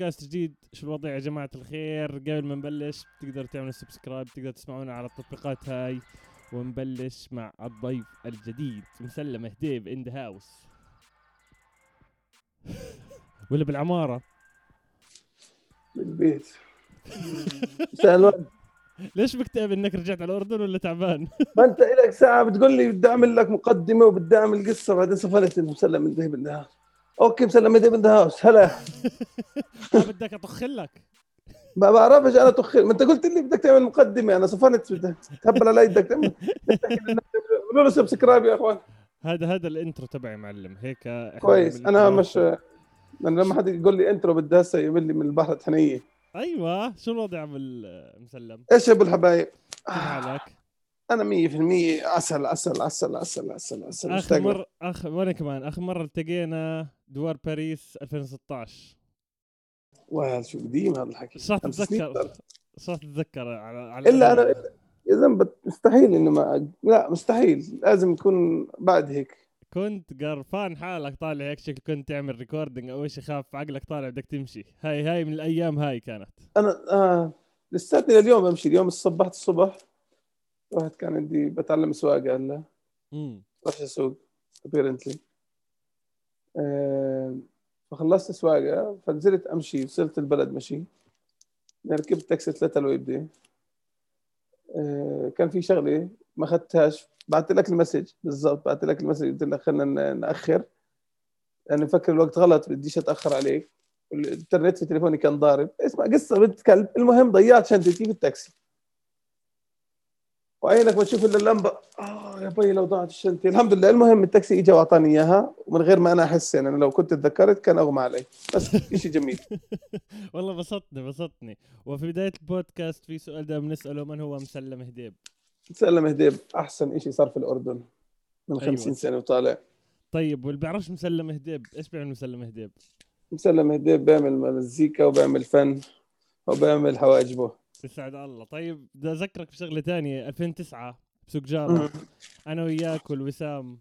بودكاست جديد. شو الوضع يا جماعة الخير؟ قبل ما نبلش بتقدر تعمل سبسكرايب، بتقدر تسمعونا على التطبيقات هاي. ونبلش مع الضيف الجديد مسلم هديب in the house ولا بالعمارة؟ بالبيت. سهلون. ليش مكتئب؟ انك رجعت على الاردن ولا تعبان؟ ما انت لك ساعه بتقول لي بدي اعمل لك مقدمه وبدي اعمل قصه، بعدين سفلت المسلم من ذهب النهار. اوكي مسلم من ذهب النهار، هلا بدك اطخلك؟ ما بعرفش انا تخيل، ما انت قلت لي بدك تعمل مقدمه، انا سفلت تهبل علي. بدك تعمل قولوا له سبسكرايب يا اخوان. هذا الانترو تبعي معلم هيك كويس. انا مش من لما حد يقول لي انترو بدي هسه يقول لي من البحر التحنيه. ايوه شو الوضع بالمسلم؟ ايش ابو الحبايب؟ حالك؟ انا 100% عسل عسل عسل عسل عسل عسل. اخر مره التقينا دوار باريس 2016. والله شو قديم هذا الحكي. صح تتذكر على الا انا اذا مستحيل انه ما... لا مستحيل، لازم يكون بعد هيك. كنت قرفان حالك طالع هيك شكل، كنت تعمل ريكوردينج أول شيء، خاف عقلك طالع بدك تمشي. هاي من الأيام هاي كانت. أنا لساتني لليوم أمشي. اليوم صبحت الصبح رحت، كان عندي بتعلم سواقة هلا، رحت أسوق apparently، فخلصت سواقة فنزلت أمشي، وصلت البلد مشي، ركبت تاكسي 3 الويبدي. كان في شغلة ما أخذتهاش، بعت لك المسج بالضبط، بعت لك المسج قلت لك خلينا نأخر، أنا مفكر الوقت غلط بديش أتأخر عليك، والإنترنت في تليفوني كان ضارب. اسمع قصة بنت كلب. المهم ضيعت شنطتي في التاكسي، وعينك ما تشوف إلا اللمبة. يا بي لو ضاعت الشنطة. الحمد لله، المهم التاكسي إجا وعطاني إياها ومن غير ما أنا أحس، يعني أنا لو كنت تذكرت كان أغمى علي، بس إشي جميل. والله بسطني. وفي بداية البودكاست في سؤال دائما بنسأله، من هو مسلم هديب؟ مسلم هديب أحسن إشي صار في الأردن من 50 أيوة. سنة وطالع. طيب واللي بيعرفش مسلم هديب إيش بيعمل؟ مسلم هديب بيعمل مزيكا وبيعمل فن وبيعمل حواجبه. يسعد الله. طيب بدي أذكرك بشغلة تانية. 2009 بسوق جارة أنا وياك والوسام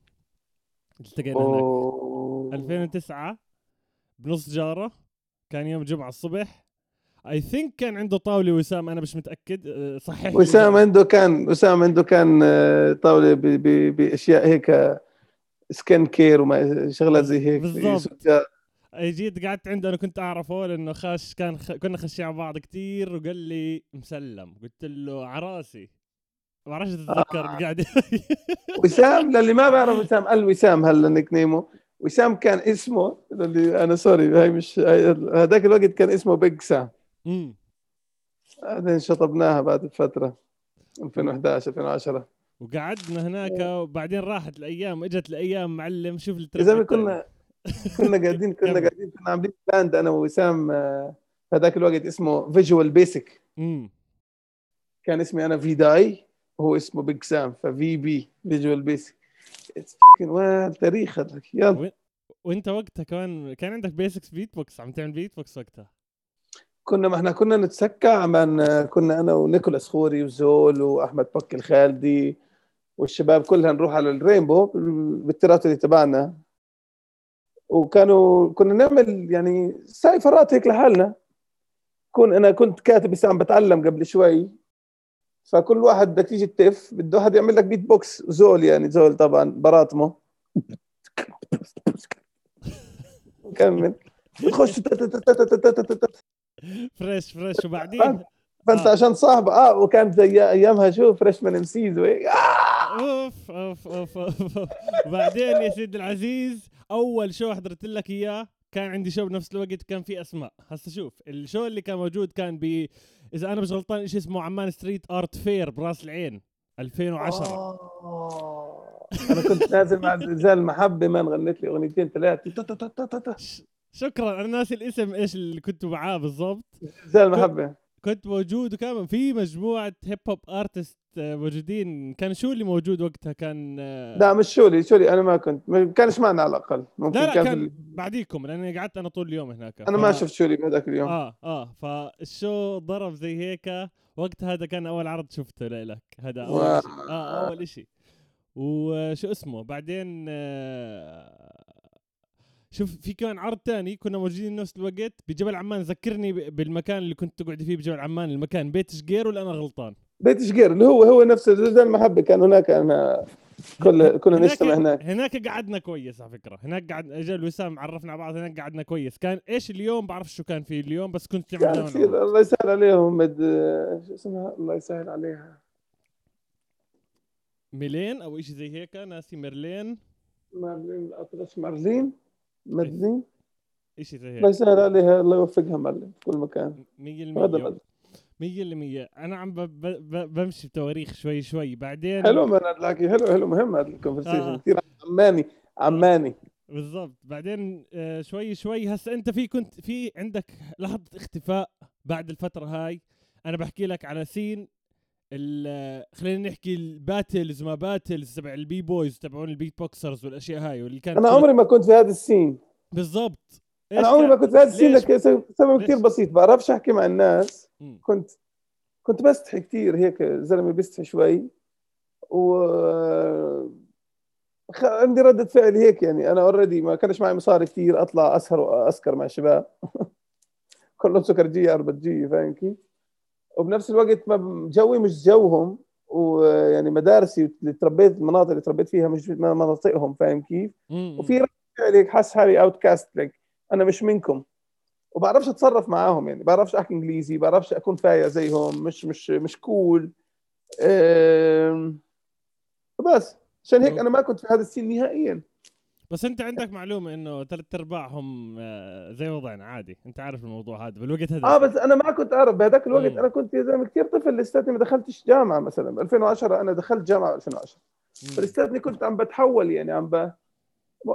التقينا هناك. 2009 بنص جارة، كان يوم جمعة الصبح. I think كان عنده طاولة وسام، أنا مش متأكد صحيح. وسام عنده كان طاولة بأشياء هيك سكين كير وما شغلات زي هيك بالضبط. جيت قعدت عنده، أنا كنت أعرفه لأنه كنا خشي على بعض كتير، وقال لي مسلم، قلت له عراسي ما عرفش أتذكر قاعد. وسام للي ما بعرف وسام، الوسام هلا نكنيمه. وسام كان اسمه اللي أنا سوري هاي مش هذاك الوقت كان اسمه بيج سام. بعدين شطبناها بعد الفترة 2011 2010، وقعدنا هناك. وبعدين راحت الأيام، إجت الأيام معلم. شوف إذا كنا قاعدين كنا عاملين باند أنا ووسام. هذاك الوقت اسمه Visual Basic، كان اسمي أنا في داي وهو اسمه بيج سام، ففي بي Visual Basic. تاريخ هذاك. يلا وأنت وقتها كان عندك بيسكس بيت بوكس، عم تعمل بيت بوكس وقتها. كنا نتسكع من كنا انا ونيكولاس خوري وزول واحمد بك الخالدي والشباب كلها، نروح على الرينبو بالتيرات اللي تبعنا، كنا نعمل يعني سايفرات هيك لحالنا. انا كنت كاتب لسه عم بتعلم قبل شوي، فكل واحد بدك تيجي التف بده حد يعمل لك بيت بوكس. زول طبعا براطمه كمل تخش فريش وبعدين فانت عشان صاحبه وكان زي ايامها شو فريش من امسيز اوف. بعدين يا سيد العزيز، اول شو حضرت لك اياه كان عندي شو بنفس الوقت، كان في اسماء. هسه شوف الشو اللي كان موجود، كان اذا انا مش غلطان ايش اسمه، عمان ستريت ارت فير براس العين 2010. انا كنت نازل مع زلزال محبه، ما غنيت لي اغنيتين 3. شكرا، انا ناسي الاسم ايش اللي كنت معاه بالضبط. زي المحبه كنت موجود، وكان في مجموعه هيب هوب ارتست موجودين. كان شو اللي موجود وقتها كان؟ لا مش شو لي انا ما كنت، ما كانش معنا على الاقل. ممكن لا كان بعديكم، لاني قعدت انا طول اليوم هناك. انا ما شفت شو لي بهذاك اليوم. فالشو ضرب زي هيك وقت هذا، كان اول عرض شفته لك هذا اول شيء. وشو اسمه بعدين شوف في كان عرض تاني كنا موجودين نفس الوقت بجبل عمان. ذكرني بالمكان اللي كنت تقعد فيه بجبل عمان، المكان بيت شقير ولا انا غلطان؟ بيت شقير اللي هو نفس زلزال المحبة كان هناك. انا كلنا نجتمع هناك قعدنا كويس على فكرة. هناك قعد اجل وسام عرفنا على بعض، هناك قعدنا كويس. كان ايش اليوم بعرف شو كان فيه اليوم، بس كنت يعني الله يسهل عليهم شو اسمها، الله يسهل عليها ميلين او اشي زي هيك، ناسي مارلين الاطرش مارلين اشي زي هيك. الله يسهل عليها، الله يوفقها مارلين في كل مكان 100%. انا عم بمشي بتواريخ شوي شوي بعدين. حلو من هذاكي، حلو مهم هذا الكونفرسيشن كثير. عماني بالضبط. بعدين شوي شوي هسه انت كنت في عندك لحظة اختفاء بعد الفترة هاي. انا بحكي لك على سين خلينا نحكي الباتلز ما باتلز تبع البي بويز تبعون البيت بوكسرز والاشياء هاي واللي كانت. انا عمري ما كنت في هذا السين بالضبط. انا عمري ما كنت في هذا السين لك سبب كثير بسيط، بعرفش احكي مع الناس. كنت بستحي كتير هيك، زلمة بستحي شوي عندي ردة فعل هيك يعني. أنا أوردي ما كانش معي مصاري كتير، أطلع أسهر وأسكر مع الشباب كلهم سكرجية أربجية فانكي، وبنفس الوقت ما جوي مش جوهم، ويعني مدارسي اللي تربيت، المناطق اللي تربيت فيها مش مناطقهم فاهم كيف. وفي ردة فعل هيك، حس حالي أوتكاست لك، أنا مش منكم وبعرفش اتصرف معاهم يعني، بعرفش احكي انجليزي، بعرفش اكون فايق زيهم، مش كول بس عشان هيك انا ما كنت في هذا السن نهائيا. بس انت عندك معلومه انه 3/4 زي وضعنا عادي، انت عارف الموضوع هذا بالوقت هذا. بس انا ما كنت اعرف بهذاك الوقت. انا كنت يا زلمه كثير طفل، لساتني ما دخلتش جامعه مثلا. 2010 انا دخلت جامعه 2010، فلساتني كنت عم بتحول يعني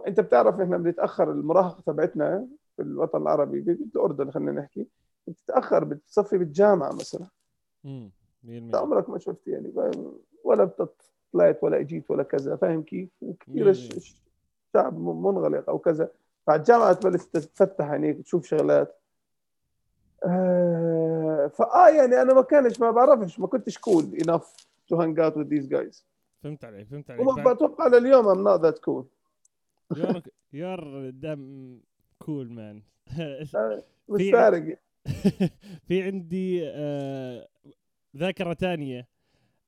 انت بتعرف احنا بنتاخر المراهقه تبعتنا في الوطن العربي بالأردن خلينا نحكي، بتتأخر بتصفي بالجامعة مثلا. عمرك ما شفت يعني ولا طلعت ولا اجيت ولا كذا فاهم كيف، وكثير الشعب منغلق او كذا. بعد الجامعة تبلش تتفتح عينيك يعني، تشوف شغلات يعني انا ما بعرفش، ما كنتش كول enough to hang out with these guys. فهمت عليك وما بتوقع لليوم I'm not that cool. you're damn cool man. في عندي ذاكرة تانية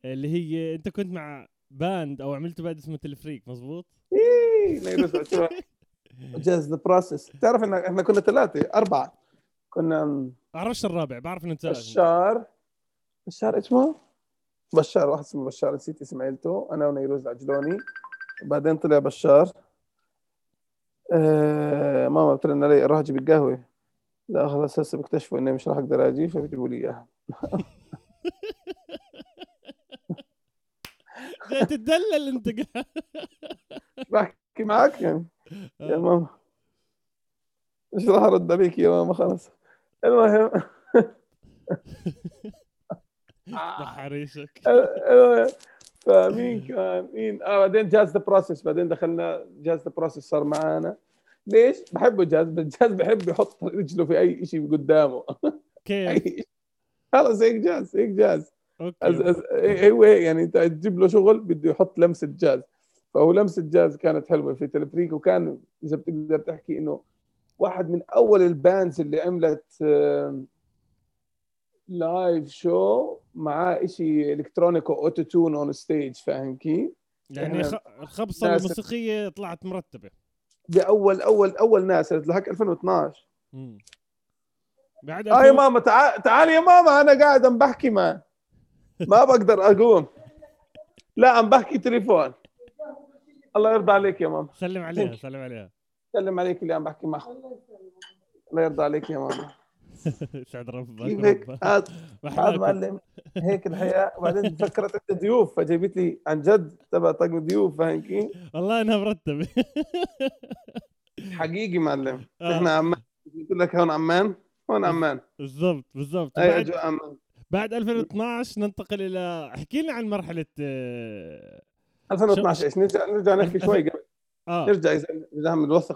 اللي هي انت كنت مع باند او عملت باند اسمه تلفريك مظبوط؟ جاز دي بروسس. تعرف ان احنا كنا 3-4 كنا عرفش الرابع، بعرف انه بشار اسمه بشار، واحد اسمه بشار نسيت اسم عيلته، انا ونيروز العجلوني. بعدين طلع بشار ماما بترن علي راح اجيب القهوه، لا خلاص هسه بكتشفوا اني مش راح اقدر اجي فبيجيبوا لي اياها. بدك تدلل انت بحكي معك يعني يا ماما مش راح ارد عليك يا ماما خلاص. المهم بحريشك. مين بعدين جاز ذا بروسس. بعدين دخلنا جاز ذا بروسس صار معانا. ليش بحبه جاز بحب يحط رجله في اي شيء قدامه كيف خلاص هيك جاز هو يعني انت تجيب له شغل بده يحط لمسه جاز، فهو لمسه جاز كانت حلوه في تلفريك. وكان اذا بتقدر تحكي انه واحد من اول البانز اللي عملت لايف شو مع شيء الكترونيك واوتو تون اون ستيج فاهم كيف يعني الخبصه الموسيقيه طلعت مرتبه باول اول اول ناس لحق 2012. بعد يا ماما تعال يا ماما انا قاعد عم بحكي ما بقدر اقوم، لا عم بحكي تليفون. الله يرضى عليك يا ماما سلم عليك اللي عم بحكي معه. الله يرضى عليك يا ماما سعد ربك هذا معلم هيك الحياة. وبعدين فكرت عندي ضيوف فجابت لي عن جد تبع طقم ضيوف فاهم كيف. والله انها مرتبه حقيقي معلم. احنا عمان قلت لك هون عمان بالضبط. بعد 2012 ننتقل الى احكي لنا عن مرحله 2012 ايش نرجع نحكي شوي قبل نرجع اذا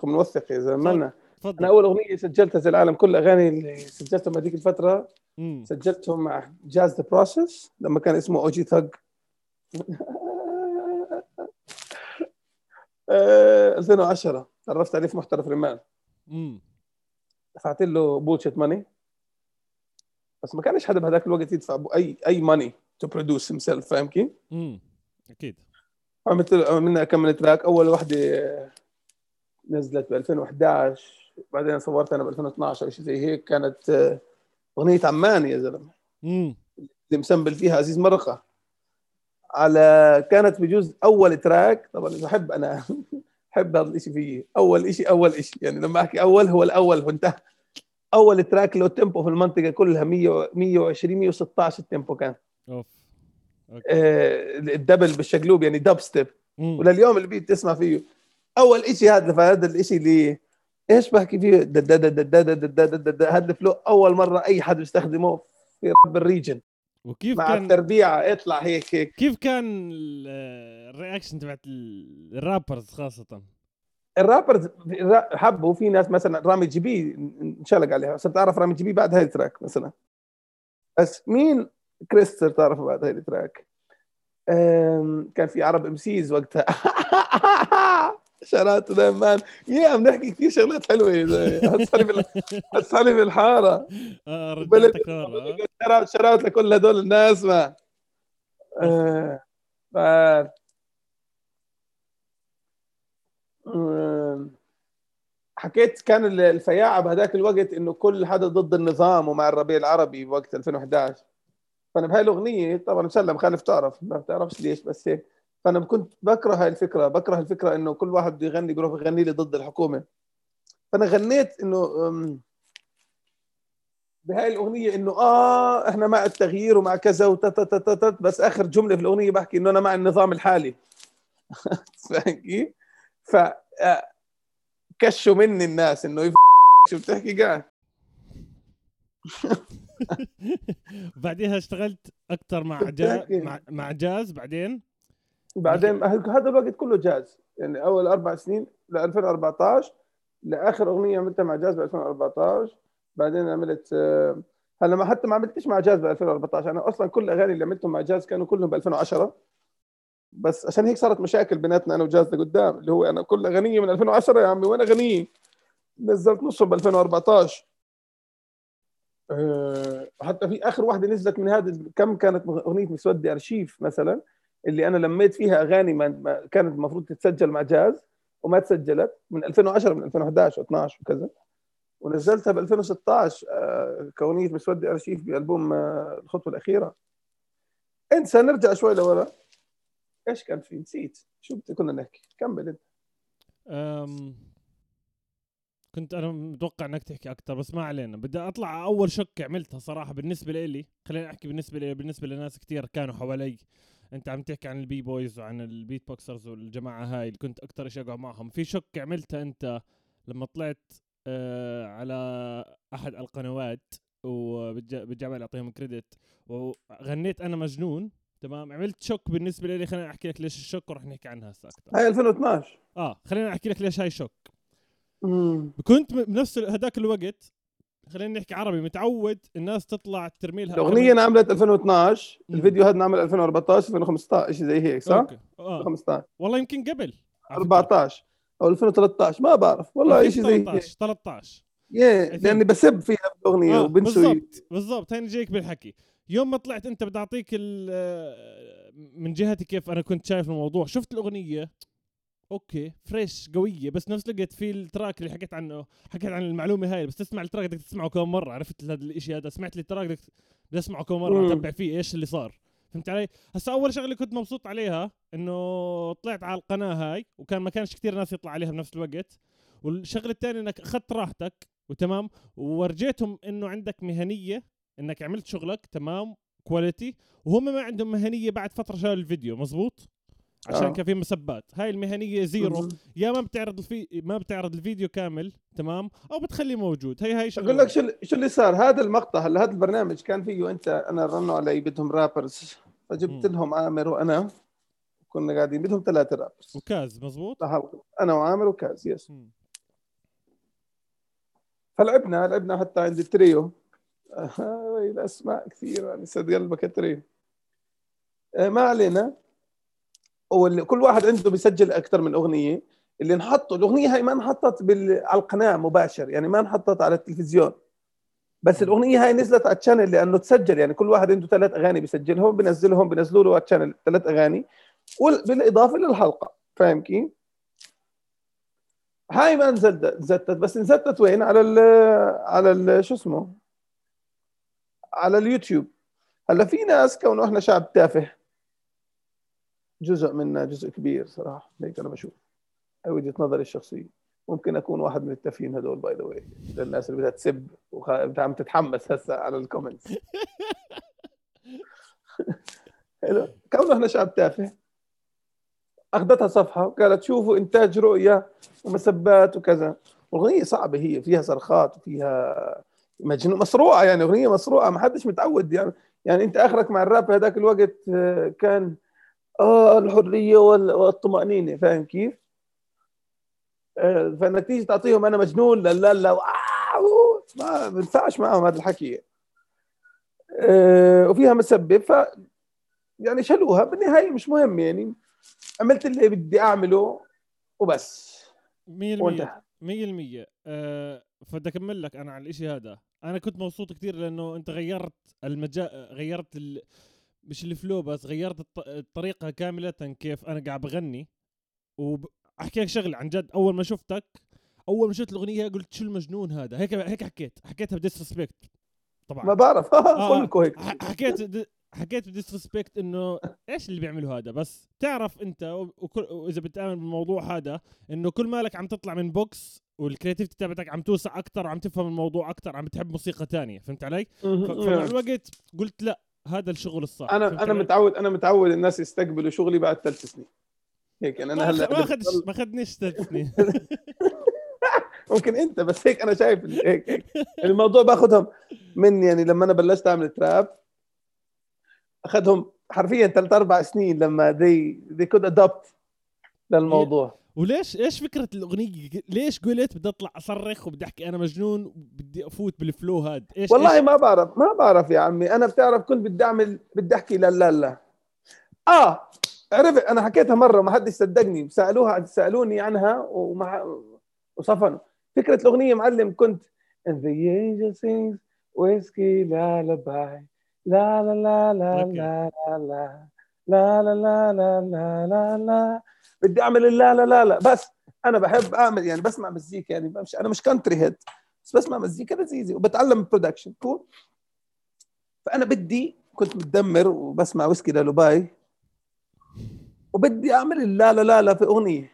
بنوثق اذا مالنا. أنا أول أغنية سجلتها زي العالم، كل أغاني اللي سجلتهم هذيك الفترة سجلتهم مع جاز دي بروسس لما كان اسمه OG Tag 2010. تعرفت عليه في محترف رمال. دفعت له بولشيت ماني، بس ما كانش حدا بهذاك الوقت يدفع اي ماني تو برودوس هيم سيلف، فاهم كيف؟ اكيد. عملت منها كم تراك، اول وحده نزلت ب 2011، بعدين صورت انا ب 2012 او شيء زي هيك، كانت اغنيه عمان يا زلمه اللي مسمبل فيها عزيز مرقه، على كانت بجزء اول تراك. طبعا بحب انا بحب هذا الشيء فيه، اول شيء يعني لما احكي اول هو الاول وانتهى. اول تراك له تيمبو في المنطقه كلها 120 116 تيمبو كان. الدبل بالشقلوب يعني دب ستيب، ولليوم اللي بيت تسمع فيه اول شيء هذا. فهذا الشيء اللي ايش بحكي فيه هذا الفلو اول مره اي حد يستخدمه في رب الريجن. وكيف مع كان التربيعه اطلع هيك كيف كان الرياكشن تبعت الرابرز، خاصه الرابرز حبوا. في ناس مثلا رامي جي بي انشلق عليها، صرت اعرف رامي جي بي بعد هاي التراك مثلا. بس مين كريس صرت اعرفه بعد هاي التراك. كان في عرب ام سيز وقتها شرات دائما يا عم نحكي كثير شغلات حلوه. هتصلي في الحاره رجعتك ورا، شرات لكل هدول الناس. ما حكيت كان الفياعة بهذاك الوقت انه كل حدا ضد النظام ومع الربيع العربي وقت 2011. فانا بهاي الاغنيه طبعا مسلم خالف تعرف، ما بتعرفش ليش بس هيك. فانا كنت بكره هاي الفكره، بكره الفكره انه كل واحد بده يغني بيروح يغني لي ضد الحكومه. فانا غنيت انه بهاي الاغنيه انه احنا مع التغيير ومع كذا وتتتتت، بس اخر جمله في الاغنيه بحكي انه انا مع النظام الحالي ف كشوا مني الناس انه شو بتحكي قاعد بعديها اشتغلت اكثر مع جاز بعدين هذا الوقت كله جاز، يعني اول 4 سنين ل 2014 لاخر اغنيه عملتها مع جاز ب 2014. بعدين عملت هلا ما حتى ما عملتش مع جاز ب 2014. انا اصلا كل اغاني اللي عملتهم مع جاز كانوا كلهم ب 2010، بس عشان هيك صارت مشاكل بيناتنا انا وجاز لقدام، اللي هو انا كل اغنيه من 2010 يا عمي، وانا اغنيه نزلت نصه ب 2014. حتى في اخر واحده نزلت من هذا كم كانت اغنيه مسودي ارشيف مثلا، اللي انا لميت فيها اغاني ما كانت المفروض تتسجل مع جاز وما تسجلت من 2010 من 2011 و12 وكذا، ونزلتها ب 2016 كاغنيه مسودي ارشيف بالبوم الخطوه الاخيره. انسى نرجع شوي لورا، ايش كان في نسيت شو كنا نحكي، كمل انت. كنت انا متوقع انك تحكي اكثر بس ما علينا. بدي اطلع اول شك عملتها صراحه بالنسبه لي، خليني احكي بالنسبه لي، بالنسبه لناس كثير كانوا حوالي. انت عم تحكي عن البي بويز وعن البيت بوكسرز والجماعه هاي اللي كنت اكثر شيء اقعد معهم. في شك عملتها انت لما طلعت على احد القنوات وبتجعل اعطيهم كريدت وغنيت انا مجنون، تمام؟ عملت شك بالنسبه لي، خليني احكي لك ليش الشك ورح نحكي عنها هسه اكثر. هاي 2012. خليني احكي لك ليش هاي شك. كنت بنفس هداك الوقت، خلينا نحكي عربي، متعود الناس تطلع ترمي لها الاغنيه. انا عملت 2012، الفيديو هذا عمل 2014 2015 شيء زي هيك، صح؟ 2015 والله، يمكن قبل 14 او 2013 ما بعرف والله، شيء زي 13 لاني بسب فيها الاغنيه وبنسوي. بالضبط هين جايك بالحكي. يوم ما طلعت انت بدي اعطيك من جهتي كيف انا كنت شايف الموضوع. شفت الاغنيه اوكي فريش قويه، بس نفس لقيت في التراك اللي حكيت عنه، حكيت عن المعلومه هاي. بس تسمع التراك بدك تسمعه كم مره، عرفت هذا الاشي هذا، سمعت لي التراك بدك تسمعه كم مره وتتبع فيه ايش اللي صار، فهمت علي؟ هسه اول شغله كنت مبسوط عليها انه طلعت على القناه هاي، وكان ما كانش كثير ناس يطلع عليها بنفس الوقت. والشغله الثانيه انك اخذت راحتك وتمام، وورجيتهم انه عندك مهنيه، انك عملت شغلك تمام كواليتي، وهم ما عندهم مهنيه. بعد فتره شافوا الفيديو مزبوط، عشان كان في مسبات. هاي المهنيه زيرو، يا ما بتعرض ما بتعرض الفيديو كامل تمام، او بتخليه موجود. هاي شغله. اقول لك شو اللي صار. هذا المقطع هلا، هذا البرنامج كان فيه انت انا رنوا علي بدهم رابرز، فجبت لهم عامر وانا، كنا قاعدين بدهم 3 رابرز وكاز، مزبوط؟ انا وعامر وكاز، يس. فلعبنا حتى عند التريو. الاسماء كثيره يعني سد قلبك التريو. ما علينا، كل واحد عنده بيسجل أكثر من أغنية. اللي انحطوا الاغنيه هاي ما انحطت على القناه مباشر، يعني ما انحطت على التلفزيون، بس الاغنيه هاي نزلت على الشانل لانه تسجل، يعني كل واحد عنده 3 اغاني بيسجلهم بنزلهم، بنزلوا له على الشانل 3 اغاني بالاضافه للحلقه، فاهم كيف؟ هاي ما انزتت، بس انزتت وين؟ على ال على ال شو اسمه، على اليوتيوب. هلا في ناس كونه احنا شعب تافه، جزء منا، جزء كبير صراحه، هيك انا بشوف وجهه نظري الشخصيه، ممكن اكون واحد من التافهين هذول، باي ذا واي، للناس اللي بدها تسب وعم تتحمس هسه على الكومنتس. حلو، كونه احنا شعب تافه، اخذتها صفحه وقالت شوفوا انتاج رؤيه ومسبات وكذا، الاغنيه صعبه، هي فيها صرخات وفيها مجنون، مصروعه، يعني اغنيه مصروعه، ما حدش متعود، يعني انت اخرك مع الراب هذاك الوقت كان الحريه والطمانينه، فاهم كيف؟ فانك تيجي تعطيهم انا مجنون، لا لا ما بنفعش معهم هذا الحكي، وفيها مسبب، ف يعني شلوها بالنهايه، مش مهم، يعني عملت اللي بدي اعمله وبس 100%. فبدي اكمل لك انا على الشيء هذا. انا كنت مبسوط كثير لانه انت غيرت المجال، غيرت مش الفلو بس، غيرت الطريقه كامله كيف انا قاعد بغني. واحكي لك شغله عن جد، اول ما شفتك، اول ما شفت الاغنيه قلت شو المجنون هذا، هيك حكيتها بديسريسبكت طبعا، ما بعرف كلكم هيك حكيت بديسريسبكت انه ايش اللي بيعمله هذا، بس تعرف انت واذا بتآمن بالموضوع هذا انه كل مالك عم تطلع من بوكس والكرياتيفيتي تبعتك عم توسع اكثر، وعم تفهم الموضوع اكثر، عم بتحب موسيقى تانية، فهمت علي؟ فمع الوقت قلت لا، هذا الشغل الصح. انا متعود الناس يستقبلوا شغلي بعد 3 سنين هيك، يعني انا هلا ما خدنيش 3 سنين ممكن انت بس هيك، انا شايف هيك الموضوع باخذهم من، يعني لما انا بلشت اعمل تراب اخذهم حرفيا 3-4 سنين لما they could adopt للموضوع. وليش ايش فكره الاغنيه؟ ليش قلت بدي اطلع اصرخ وبدي احكي انا مجنون وبدي افوت بالفلو هذا؟ ايش والله إيش؟ ما بعرف يا عمي، انا بتعرف كنت بدي اعمل، بدي احكي لا لا لا عرفت، انا حكيتها مره ما حدش صدقني، سالوني عنها وصفنوا فكره الاغنيه. معلم كنت and the angel sings whiskey lullaby لا لا لا لا لا لا لا لا لا لا لا لا، بدي اعمل اللا لا لا لا، بس انا بحب اعمل، يعني بسمع مزيكا، يعني بمشي، انا مش كانتري هيد بس بسمع مزيكا لذيذه وبتعلم برودكشن كول، فانا بدي، كنت متدمر وبسمع ويسكي لالوباي وبدي اعمل اللا لا لا لا في اغنيه،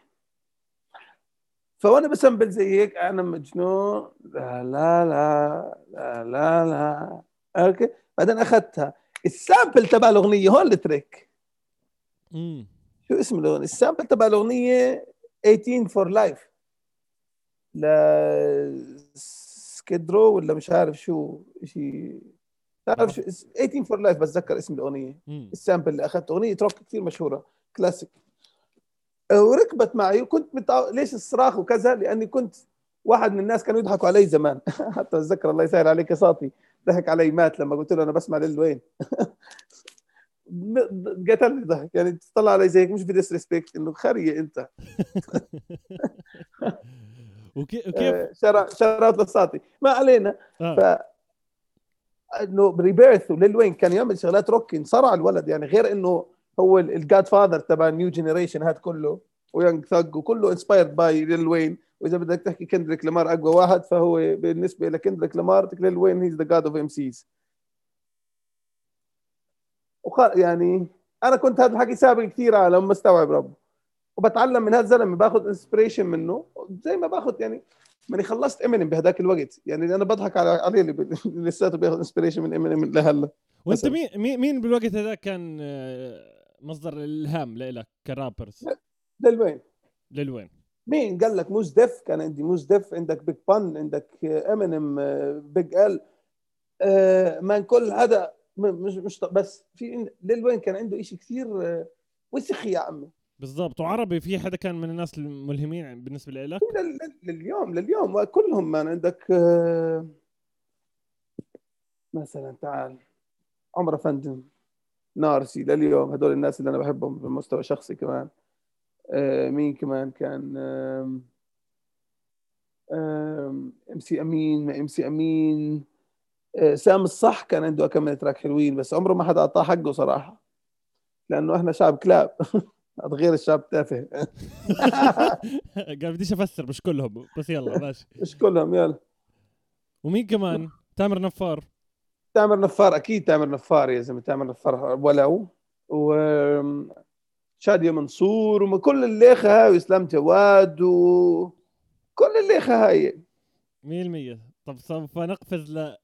فوانا بسمبل زي هيك انا مجنون لا لا لا لا لا، اوكي. بعدين اخذتها السامبل تبع الاغنيه، هون التريك، شو اسم الاغنيه؟ السامبل تبع الاغنيه 18 فور لايف لسكيدرو ولا مش عارف شو، شيء تعرف شو 18 فور لايف، بتذكر اسم الاغنيه. السامبل اللي اخذت اغنيه روك كثير مشهوره كلاسيك، وركبت معي، وكنت ليش الصراخ وكذا؟ لاني كنت واحد من الناس كانوا يضحكوا علي زمان حتى اتذكر، الله يسهل عليك يا ساطي، ضحك علي مات لما قلت له انا بسمع ليل وين قتلني ضحك، يعني تطلع علي زيك مش بديسريسبكت انه خريه انت وكيف شرات للساطي، ما علينا. انه بريبيرث وليل وين كان يعمل شغلات روك، انصرع الولد، يعني غير انه هو الجاد فاذر تبع نيو جينيريشن هاد كله، ويانج ثاج، وكله انسبايرد باي ليل وين. واذا بدك تحكي كندريك لامار اقوى واحد، فهو بالنسبه لكندريك لامار ليل وين هيز ذا جاد اوف ام سيز. يعني انا كنت هذا الحكي سابق كثير على ما استوعب ربه، وبتعلم من هذا الزلمه، باخذ انسبريشن منه زي ما باخذ، يعني ماني خلصت امينيم بهداك الوقت، يعني انا بضحك عليه اللي لساته بياخذ انسبريشن من امينيم لهلا. وانت مين بالوقت هذا كان مصدر الالهام لك كرابرز؟ للوين مين قال لك؟ موس ديف، كان عندي موس ديف، عندك بيج بان، عندك امينيم، بيج ال، من كل هذا مش بس في ليل وين كان عنده إشي كثير وسخ يا عمي. بالضبط. وعربي في حدا كان من الناس الملهمين بالنسبة لإلك؟ لليوم وكلهم، من عندك مثلا تعال عمر فندم، نارسي، لليوم هدول الناس اللي أنا بحبهم بالمستوى الشخصي كمان. مين كمان كان؟ MC أمين، ما MC أمين، سام الصح كان عنده أكمل تراك حلوين، بس عمره ما حدا أعطاه حقه صراحة، لأنه إحنا شعب كلاب غير الشعب تافه. قال بديش أفسر، مش كلهم بس يلا ماشي. مش كلهم يلا. ومين كمان؟ تامر نفار. تامر نفار أكيد، تامر نفار يا زلمة، تامر نفار ولو، وشادي منصور، وكل الليخة هاي، وإسلام تواعد، وكل الليخة هاي 100%. طب سوف نقفز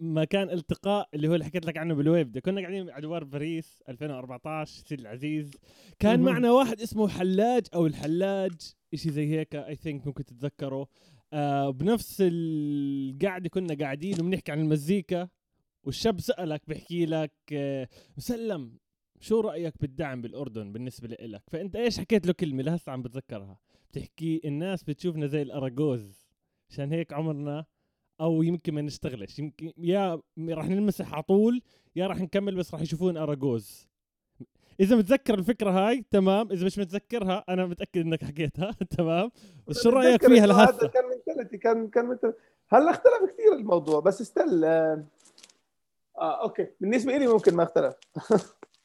لمكان التقاء اللي هو اللي حكيت لك عنه بالويبدا. كنا قاعدين بعدوار باريس 2014 سيد العزيز، كان معنا واحد اسمه حلاج أو الحلاج إشي زي هيك، I think ممكن تتذكره. بنفس القعدة كنا قاعدين وبنحكي عن المزيكا، والشاب سألك بحكي لك مسلم شو رأيك بالدعم بالأردن بالنسبة لإلك؟ فأنت إيش حكيت له كلمة لهسه عم بتذكرها، بتحكي الناس بتشوفنا زي الأراجوز، عشان هيك عمرنا أو يمكن ما نشتغلش، يمكن يا رح نلمسح عطول يا رح نكمل، بس رح يشوفون أراجوز. إذا متذكر الفكرة هاي تمام، إذا مش متذكرها أنا متأكد إنك حكيتها تمام، بس شو رأيك فيها الهسه؟ كان من ثلاثة، كان هلا اختلف كثير الموضوع، بس استل اوكي. بالنسبه لي ممكن ما اختلف.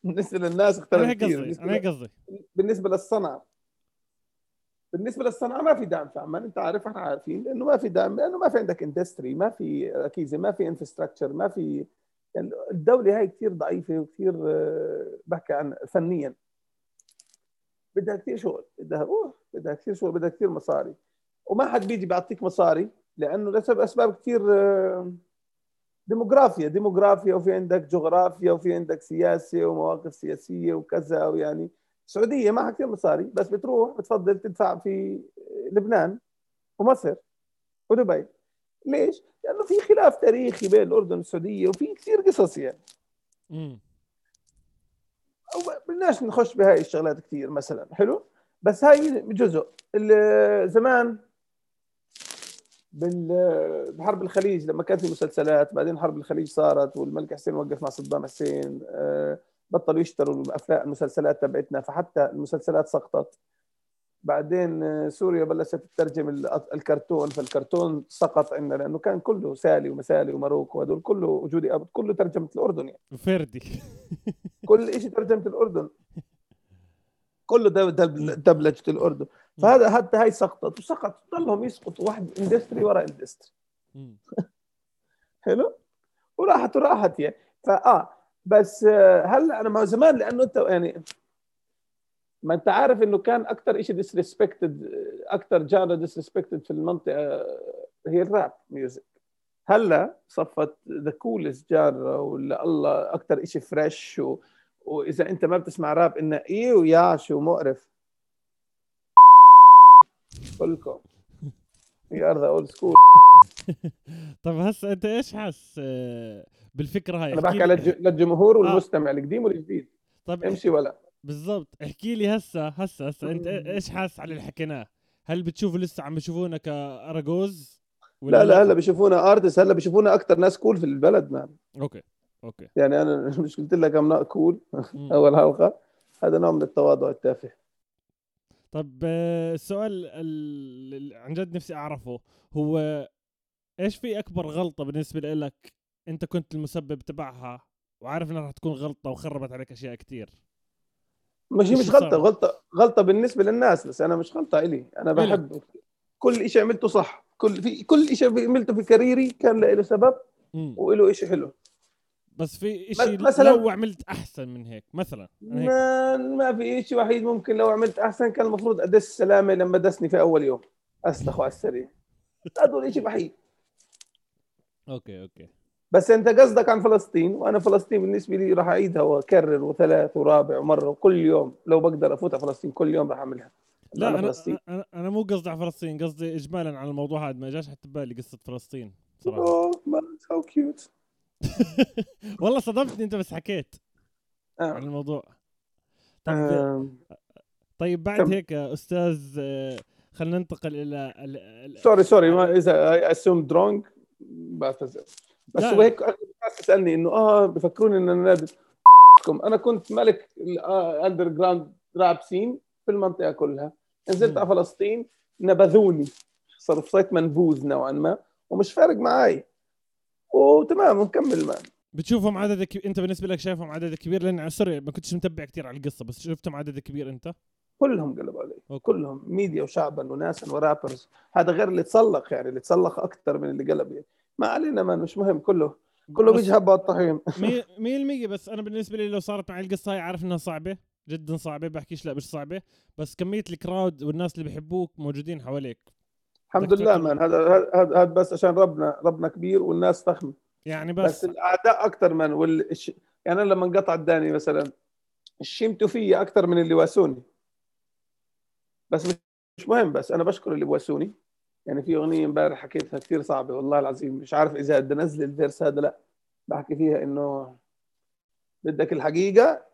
بالنسبه للناس اختلف كثير. انا قصدي بالنسبه للصنعه، ما في دعم في عمان، انت عارف، احنا عارفين، لانه ما في دعم، لانه ما في عندك اندستري، ما في ركيزه، ما في انفراستراكشر، ما في، يعني الدوله هاي كثير ضعيفه وكثير بحكي عن فنيا، بدها كثير شغل، بدها كثير شغل، بدها كثير مصاري، وما حد بيجي بيعطيك مصاري، لانه لسبب اسباب كثير، ديموغرافيا، وفي عندك جغرافيا، وفي عندك سياسة ومواقف سياسية وكذا، ويعني السعودية معها كثير مصاري، بس بتروح بتفضل تدفع في لبنان ومصر ودبي. ليش؟ لأنه في خلاف تاريخي بين الأردن والسعودية، وفي كثير قصص يعني. بدناش نخش بهاي الشغلات كثير مثلا، حلو، بس هاي جزء. زمان بحرب الخليج لما كان في مسلسلات، بعدين حرب الخليج صارت والملك حسين وقف مع صدام حسين، بطلوا يشتروا الأفلام المسلسلات تبعتنا، فحتى المسلسلات سقطت. بعدين سوريا بلشت تترجم الكرتون، فالكرتون سقط عندنا، لأنه كان كله سالي ومسالي وماروكو، هذول كله وجودي أبد كله ترجمة الأردن يعني، وفردي كل إشي ترجمة الأردن، كله دبلجة الأردن، فهذا حتى هاي سقطت وسقط، ضلهم يسقطوا واحد اندستري وراء اندستري. حلو، وراحت يعني. بس هلا انا مع زمان، لانه انت يعني ما انت عارف انه كان اكثر شيء ديسريسبكتد، اكثر جانر ديسريسبكتد في المنطقه هي الراب ميوزك. هلا صفت ذا كولست جانر، ولا الله اكثر شيء فريش، واذا انت ما بتسمع راب انه ايه ويا شو مقرف كلكم يا ارض اولد سكول. طب هسه انت ايش حاس بالفكره هاي؟ انا بحكي للجمهور والمستمع القديم والجديد. طب امشي ولا بالضبط، احكي لي هسه انت ايش حاس على اللي حكيناه؟ هل بتشوفوا لسه عم بشوفونا كاراجوز ولا لا؟ هلا بشوفونا ارتست، هلا بشوفونا اكثر ناس كول في البلد. مان اوكي يعني انا مش قلت لك امنا كول اول حلقه؟ هذا نوع من التواضع التافه. طب السؤال اللي عن جد نفسي أعرفه هو إيش في أكبر غلطة بالنسبة لك أنت كنت المسبب تبعها، وعارف أنها رح تكون غلطة وخربت عليك أشياء كتير؟ مش غلطة بالنسبة للناس، بس أنا مش غلطة إلي، أنا بحب كل إشي عملته صح، كل إشي عملته في كاريري كان له سبب وله إشي حلو، بس في إشي لو عملت أحسن من هيك مثلا هيك. ما في إشي وحيد ممكن لو عملت أحسن، كان المفروض أدس سلامة لما دسني في أول يوم، أستخو على السريع، هذا الإشي وحيد. أوكي بس أنت قصدك عن فلسطين، وأنا فلسطين بالنسبة لي راح أعيدها وأكرر وثلاث ورابع مرة، وكل يوم لو بقدر أفوت على فلسطين كل يوم راح أعملها. لا أنا مو قصدي على فلسطين، قصدي إجمالا على الموضوع هذا، ما جاش حتى بالي قصة فلسطين صراحة. how cute. والله صدمتني انت بس حكيت عن الموضوع. طيب بعد هيك استاذ خلينا ننتقل الى سوري ما اذا اسوم درونج بعتذر، بس هو هيك تسالني انه بفكروني ان انا نابلسكم، انا كنت ملك الاندر جراوند راب سين في المنطقه كلها. نزلت على فلسطين نبذوني، صرت منبوذ نوعا ما ومش فارق معاي وتمام ونكمل معاً. بتشوفهم عدد انت بالنسبه لك شايفهم عدد كبير؟ لان على سريع ما كنتش متبع كتير على القصه، بس شفتهم عدد كبير انت؟ كلهم قلبوا علي أوكي. كلهم ميديا وشعبا وناسا ورابرز، هذا غير اللي تسلق، يعني اللي تسلق اكثر من اللي قلب، يعني ما علينا ما مش مهم، كله بيجهب على الطحين 100%. بس انا بالنسبه لي لو صارت معي القصه هي، عارف انها صعبه جدا، صعبه بحكيش لا مش صعبه، بس كميه الكراود والناس اللي بيحبوك موجودين حواليك الحمد لله مان، هذا بس عشان ربنا كبير والناس ضخمه يعني، بس الاعداء اكثر من يعني انا لما انقطع الداني مثلا شمتوا فيي اكثر من اللي واسوني، بس مش مهم، بس انا بشكر اللي واسوني. يعني في اغنيه امبارح حكيتها كثير صعبه والله العظيم، مش عارف اذا بدي انزل الفيرس هذا، لا بحكي فيها انه بدك الحقيقه،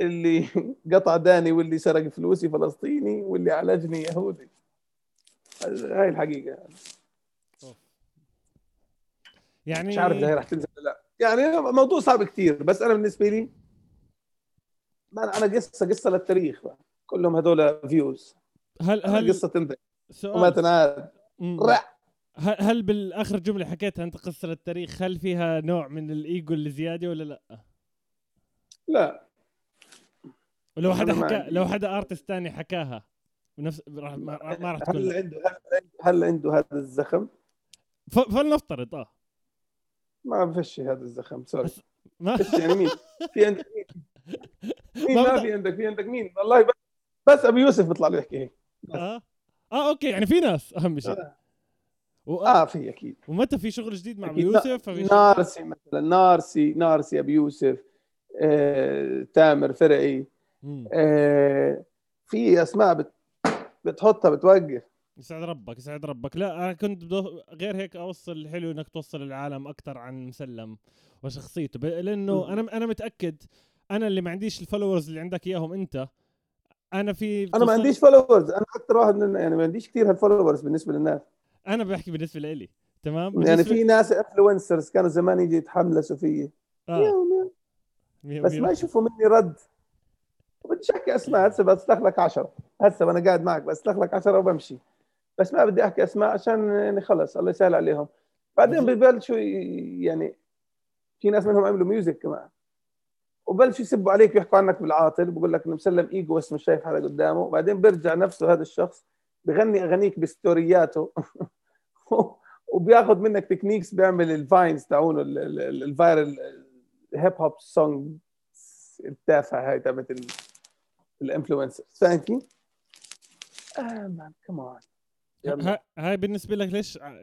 اللي قطع داني واللي سرق فلوسي فلسطيني واللي عالجني يهودي، هاي الحقيقه يعني. مش عارف اذا راح تنزل لا، يعني موضوع صعب كثير، بس انا بالنسبه لي انا قصه للتاريخ بقى. كلهم هذول فيوز، هل قصه تنتهي وما تنعاد. هل بالاخر جمله حكيتها انت قصه للتاريخ، هل فيها نوع من الايجو اللي زياده ولا لا؟ لا، ولو حدا حكى، لو حدا ارتست ثاني حكاها ونفس ما راح تكون. هل عنده هذا الزخم؟ فلنفترض ما فيش هذا الزخم، سوري ما فيش، يعني مين في عندك مين ما في عندك، في عندك مين والله بس ابو يوسف بيطلع له يحكي هيك. اوكي، يعني في ناس اهم شيء في اكيد. ومتى في شغل جديد مع ابو يوسف؟ نارسي مثلا، نارسي ابو يوسف، تامر فرعي، في اسماء بتحطها بتوقف. يسعد ربك. لا انا كنت غير هيك اوصل، حلو انك توصل العالم اكثر عن مسلم وشخصيته، لانه انا متاكد انا اللي ما عنديش الفولورز اللي عندك اياهم انت. انا ما عنديش فولورز، انا اكثر واحد يعني ما عنديش كثير هالفولورز بالنسبه للناس. انا بحكي بالنسبه لي تمام، يعني في ناس انفلونسرز كانوا زمان يجي يتحملسوا فيي بس ما يشوفوا مني رد، وبديش احكي اسماء. هسه بستخلك 10، هسه انا قاعد معك بستخلك 10 وبمشي، بس ما بدي احكي اسماء عشان يعني خلص الله يسهل عليهم. بعدين ببلشوا يعني في ناس منهم عملوا ميوزك كمان، وبلشوا يسبوا عليك ويحكوا عنك بالعاطل، بقول لك انه مسلم ايجو بس مش شايف حدا قدامه. وبعدين بيرجع نفسه هذا الشخص بغني اغانيك بستورياته وبياخذ منك تكنيكس، بيعمل الفاينز تاعونه الفايرال هيب هوب سونج التافهه هاي تبعت الانفلونسر. ثانك يو مان كمان. هاي بالنسبه لك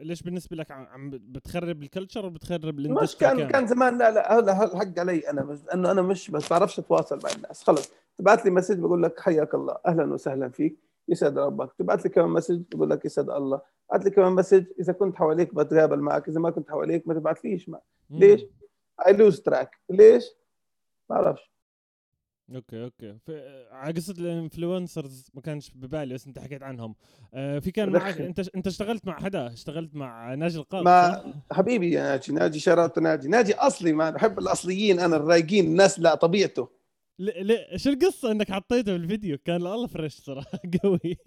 ليش بالنسبه لك عم بتخرب الكلتشر وبتخرب الاندستري؟ مش كان زمان، لا هذا الحق علي انا، بس انه انا مش بس بعرفش اتواصل مع الناس. خلص تبعت لي مسج بقول لك حياك الله، اهلا وسهلا فيك، يسعد ربك. تبعت لي كمان مسج بقول لك يسعد الله، بعت لي كمان مسج اذا كنت حواليك بتقابل معك، اذا ما كنت حواليك ما تبعتليش معك. ليش اي لوز تراك؟ ليش ما بعرفش. اوكي على قصه الانفلونسرز ما كانش ببالي، بس انت حكيت عنهم. في كان معك انت اشتغلت مع ناجي القاضي. ما حبيبي يا ناجي شراطه، ناجي اصلي، ما بحب الاصليين انا، الرايقين الناس لا طبيعته. لا شو القصه انك حطيته بالفيديو؟ كان الله فرش صراحه قوي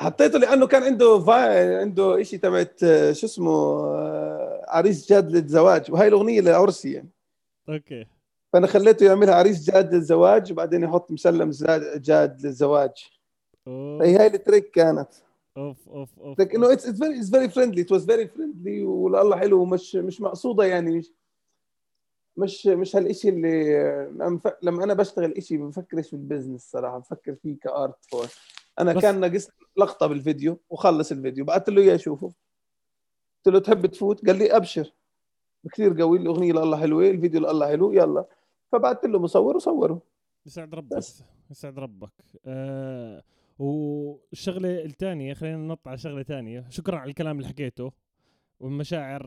حطيته لانه كان عنده شيء تبعت شو اسمه عريس جاد للزواج، وهي الاغنيه لعرسي يعني. اوكي، فأنا خليته يعملها عريس جاد للزواج وبعدين يحط مسلم جاد للزواج. هي التريك كانت اوف لكن انه اتس فيري فريندلي والله حلو، مش مقصوده يعني، مش هالشيء اللي لما انا بشتغل شيء بفكرش بالبزنس صراحه، بفكر فيه كارت فور. انا كان ناقص لقطه بالفيديو وخلص الفيديو، بعت له اياه يشوفه، قلت له تحب تفوت؟ قال لي ابشر، كثير قوي الاغنيه لله حلوه، الفيديو لله حلو، يلا. فبعثت له مصور وصوره. يسعد ربك. والشغله الثانيه، خلينا ننط على شغله ثانيه. شكرا على الكلام اللي حكيته والمشاعر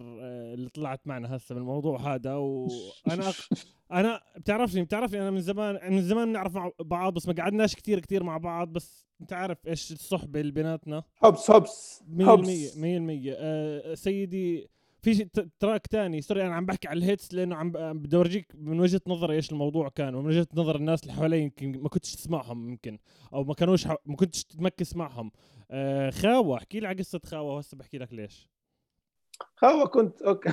اللي طلعت معنا هسه من الموضوع هذا. وانا انا بتعرفني انا من زمان بنعرف بعض، بس ما قعدناش كثير مع بعض، بس انت عارف ايش الصحبه اللي بيناتنا، حبس 100%. سيدي في تراك تاني. سوري انا عم بحكي على الهيتس لانه عم بدي اورجيك من وجهه نظري ايش الموضوع كان ومن وجهه نظر الناس اللي حوالي يمكن ما كنتش تسمعهم يمكن او ما كانوش ما كنتش تتمكس معهم. خاوه احكي لي على قصه خاوه وهسه بحكي لك ليش خاوه كنت اوكي.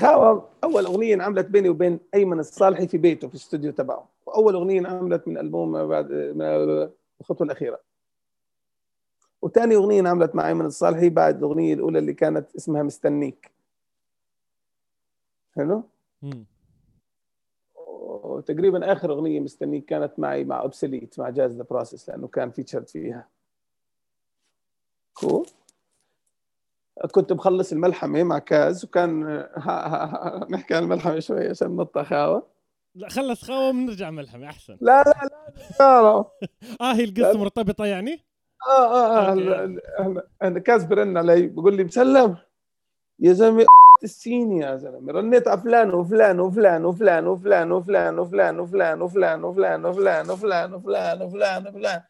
خاوه اول اغنيه انعملت بيني وبين ايمن الصالحي في بيته في الاستوديو تبعه، واول اغنيه انعملت من البوم بعد الخطوه الاخيره، وثاني اغنيه انعملت مع ايمن الصالحي بعد الاغنيه الاولى اللي كانت اسمها مستنيك. حلو. وتقريبا اخر اغنيه مستنيك كانت معي مع اوبسليت مع جاز ذا بروسيس لانه كان فيتشرد فيها. كو كنت بخلص الملحمه مع كاز وكان نحكي عن الملحمه شويه عشان نطلع خاوه. لا خلص خاوه بنرجع ملحمه احسن. لا لا لا هي القصه مرتبطه يعني. انا كاز برن علي بقول لي مسلم يا زلمه السين يا زلمه رنيت على فلان وفلان وفلان وفلان وفلان وفلان وفلان وفلان وفلان وفلان وفلان وفلان وفلان وفلان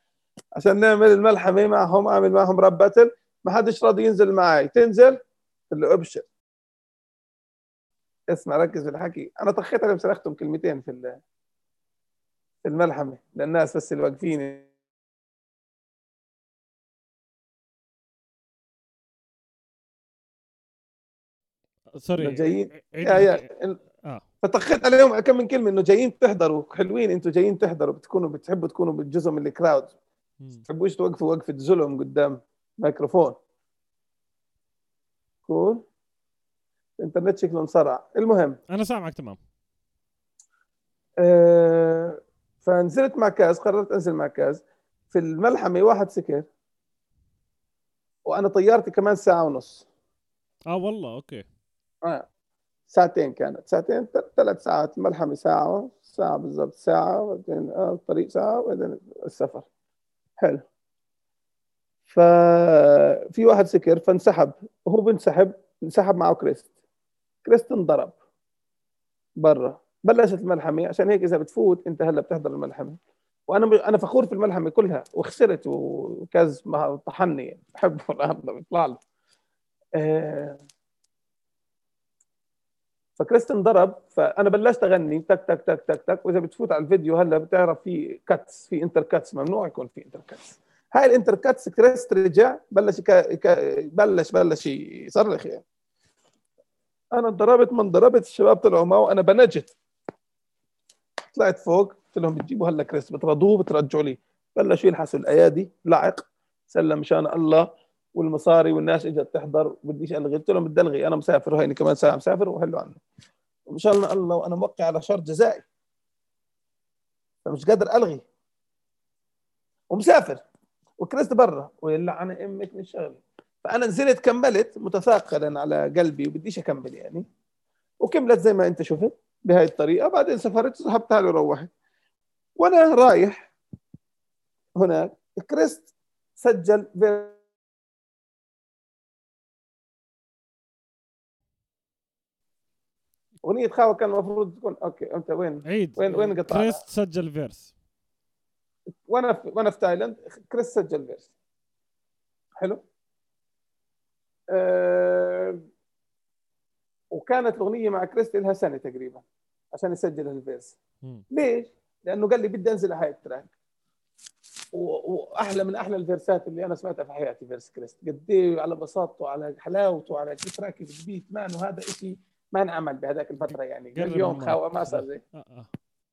عشان نعمل الملحمه معهم، اعمل معهم راب باتل، ما حدش راضي ينزل معي. تنزل اللي ابشر اسمع ركز في الحكي. انا طخيت عليهم صرختهم كلمتين في الملحمه للناس بس اللي واقفين. سوري جايين فطخيت عليهم كم من كلمه انه جايين تحضروا حلوين، انتوا جايين تحضروا بتكونوا بتحبوا تكونوا بالجزء من الكراود، بتحبوش توقفوا وقفه ظلم قدام ميكروفون. كول الانترنت شكله انسرع. المهم انا سامعك تمام. فنزلت مع كاز، قررت انزل مع كاز في الملحمه. واحد سكر وانا طيارتي كمان ساعه ونص. والله اوكي. ساعتين كانت، ساعتين 3 ساعات، الملحمه ساعه، ساعه بالضبط، ساعه وبعدين الطريق ساعه وبعدين السفر. حلو. ففي واحد سكر فانسحب، وهو بنسحب انسحب معه كريست انضرب برا. بلشت الملحمه، عشان هيك اذا بتفوت انت هلا بتحضر الملحمه، وانا فخور في الملحمه كلها وخسرت وكاز ما طحني، بحبه الامر بيطلع له. فكريست انضرب، فانا بلشت اغني تك تك تك تك تك. واذا بتفوت على الفيديو هلا بتعرف في كاتس، في انتر كاتس، ممنوع يكون في انتر كاتس. هاي الانتر كاتس كريست رجع بلش يصرخ يعني. انا انضربت ما انضربت، الشباب طلعوا معه وانا بنجت، طلعت فوق قلت لهم بتجيبوا هلا كريست، بترضوه بترجعوا لي. بلشوا يلحسوا الايادي لعق سلم شان الله والمصاري، والناس اجت تحضر. بديش الغي، قلت لهم بدي الغي، انا مسافر وهيني كمان ساعه مسافر وحلوا عنه ان شاء الله، وانا موقع على شرط جزائي فمش قادر الغي ومسافر وكريست برا ويلعن امك من شغلي. فانا نزلت كملت متثاقلا على قلبي وبديش اكمل يعني، وكملت زي ما انت شفت بهاي الطريقه. بعدين سافرت وسحبتها له وروحت. وانا رايح هناك كريست سجل أغنية خاوة، كان المفروض تكون أوكي. أنت وين؟ عيد. وين قطعت؟ كريست سجل فيرس. وأنا في تايلاند كريست سجل فيرس. حلو. وكانت الأغنية مع كريست لها سنة تقريبا عشان يسجل الفيرس. ليش؟ لأنه قال لي بدي أنزل هاي التراك، وأحلى من أحلى الفيرسات اللي أنا سمعتها في حياتي فيرس كريست. قديه على بساطته، على حلاوته، على تراك البيت مان، وهذا إشي ما انعمل بهذاك الفترة يعني. اليوم خاوة ما صار زي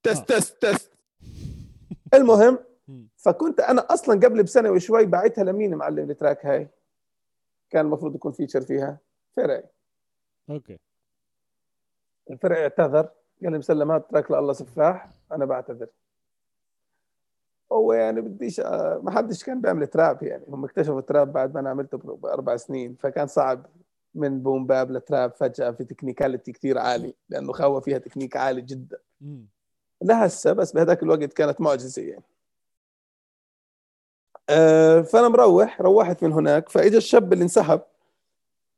تست. المهم فكنت أنا أصلاً قبل بسنة وشوي بعتها لمين معلم التراك هاي، كان المفروض يكون فيتشر فيها فرعي. أوكي. الفرع اعتذر قال لي مسلم هذا التراك لله سفاح، أنا بعتذر. هو يعني بديش، ما حدش كان بيعمل تراب يعني، هم اكتشفوا التراب بعد ما أنا عملته ب4 سنين، فكان صعب من بوم باب لتراب فجأة في تكنيكاليتي كتير عالي، لأنه خاوة فيها تكنيك عالي جدا لهسه، بس بهذاك الوقت كانت معجزة يعني. فأنا روحت من هناك، فإجا الشاب اللي انسحب،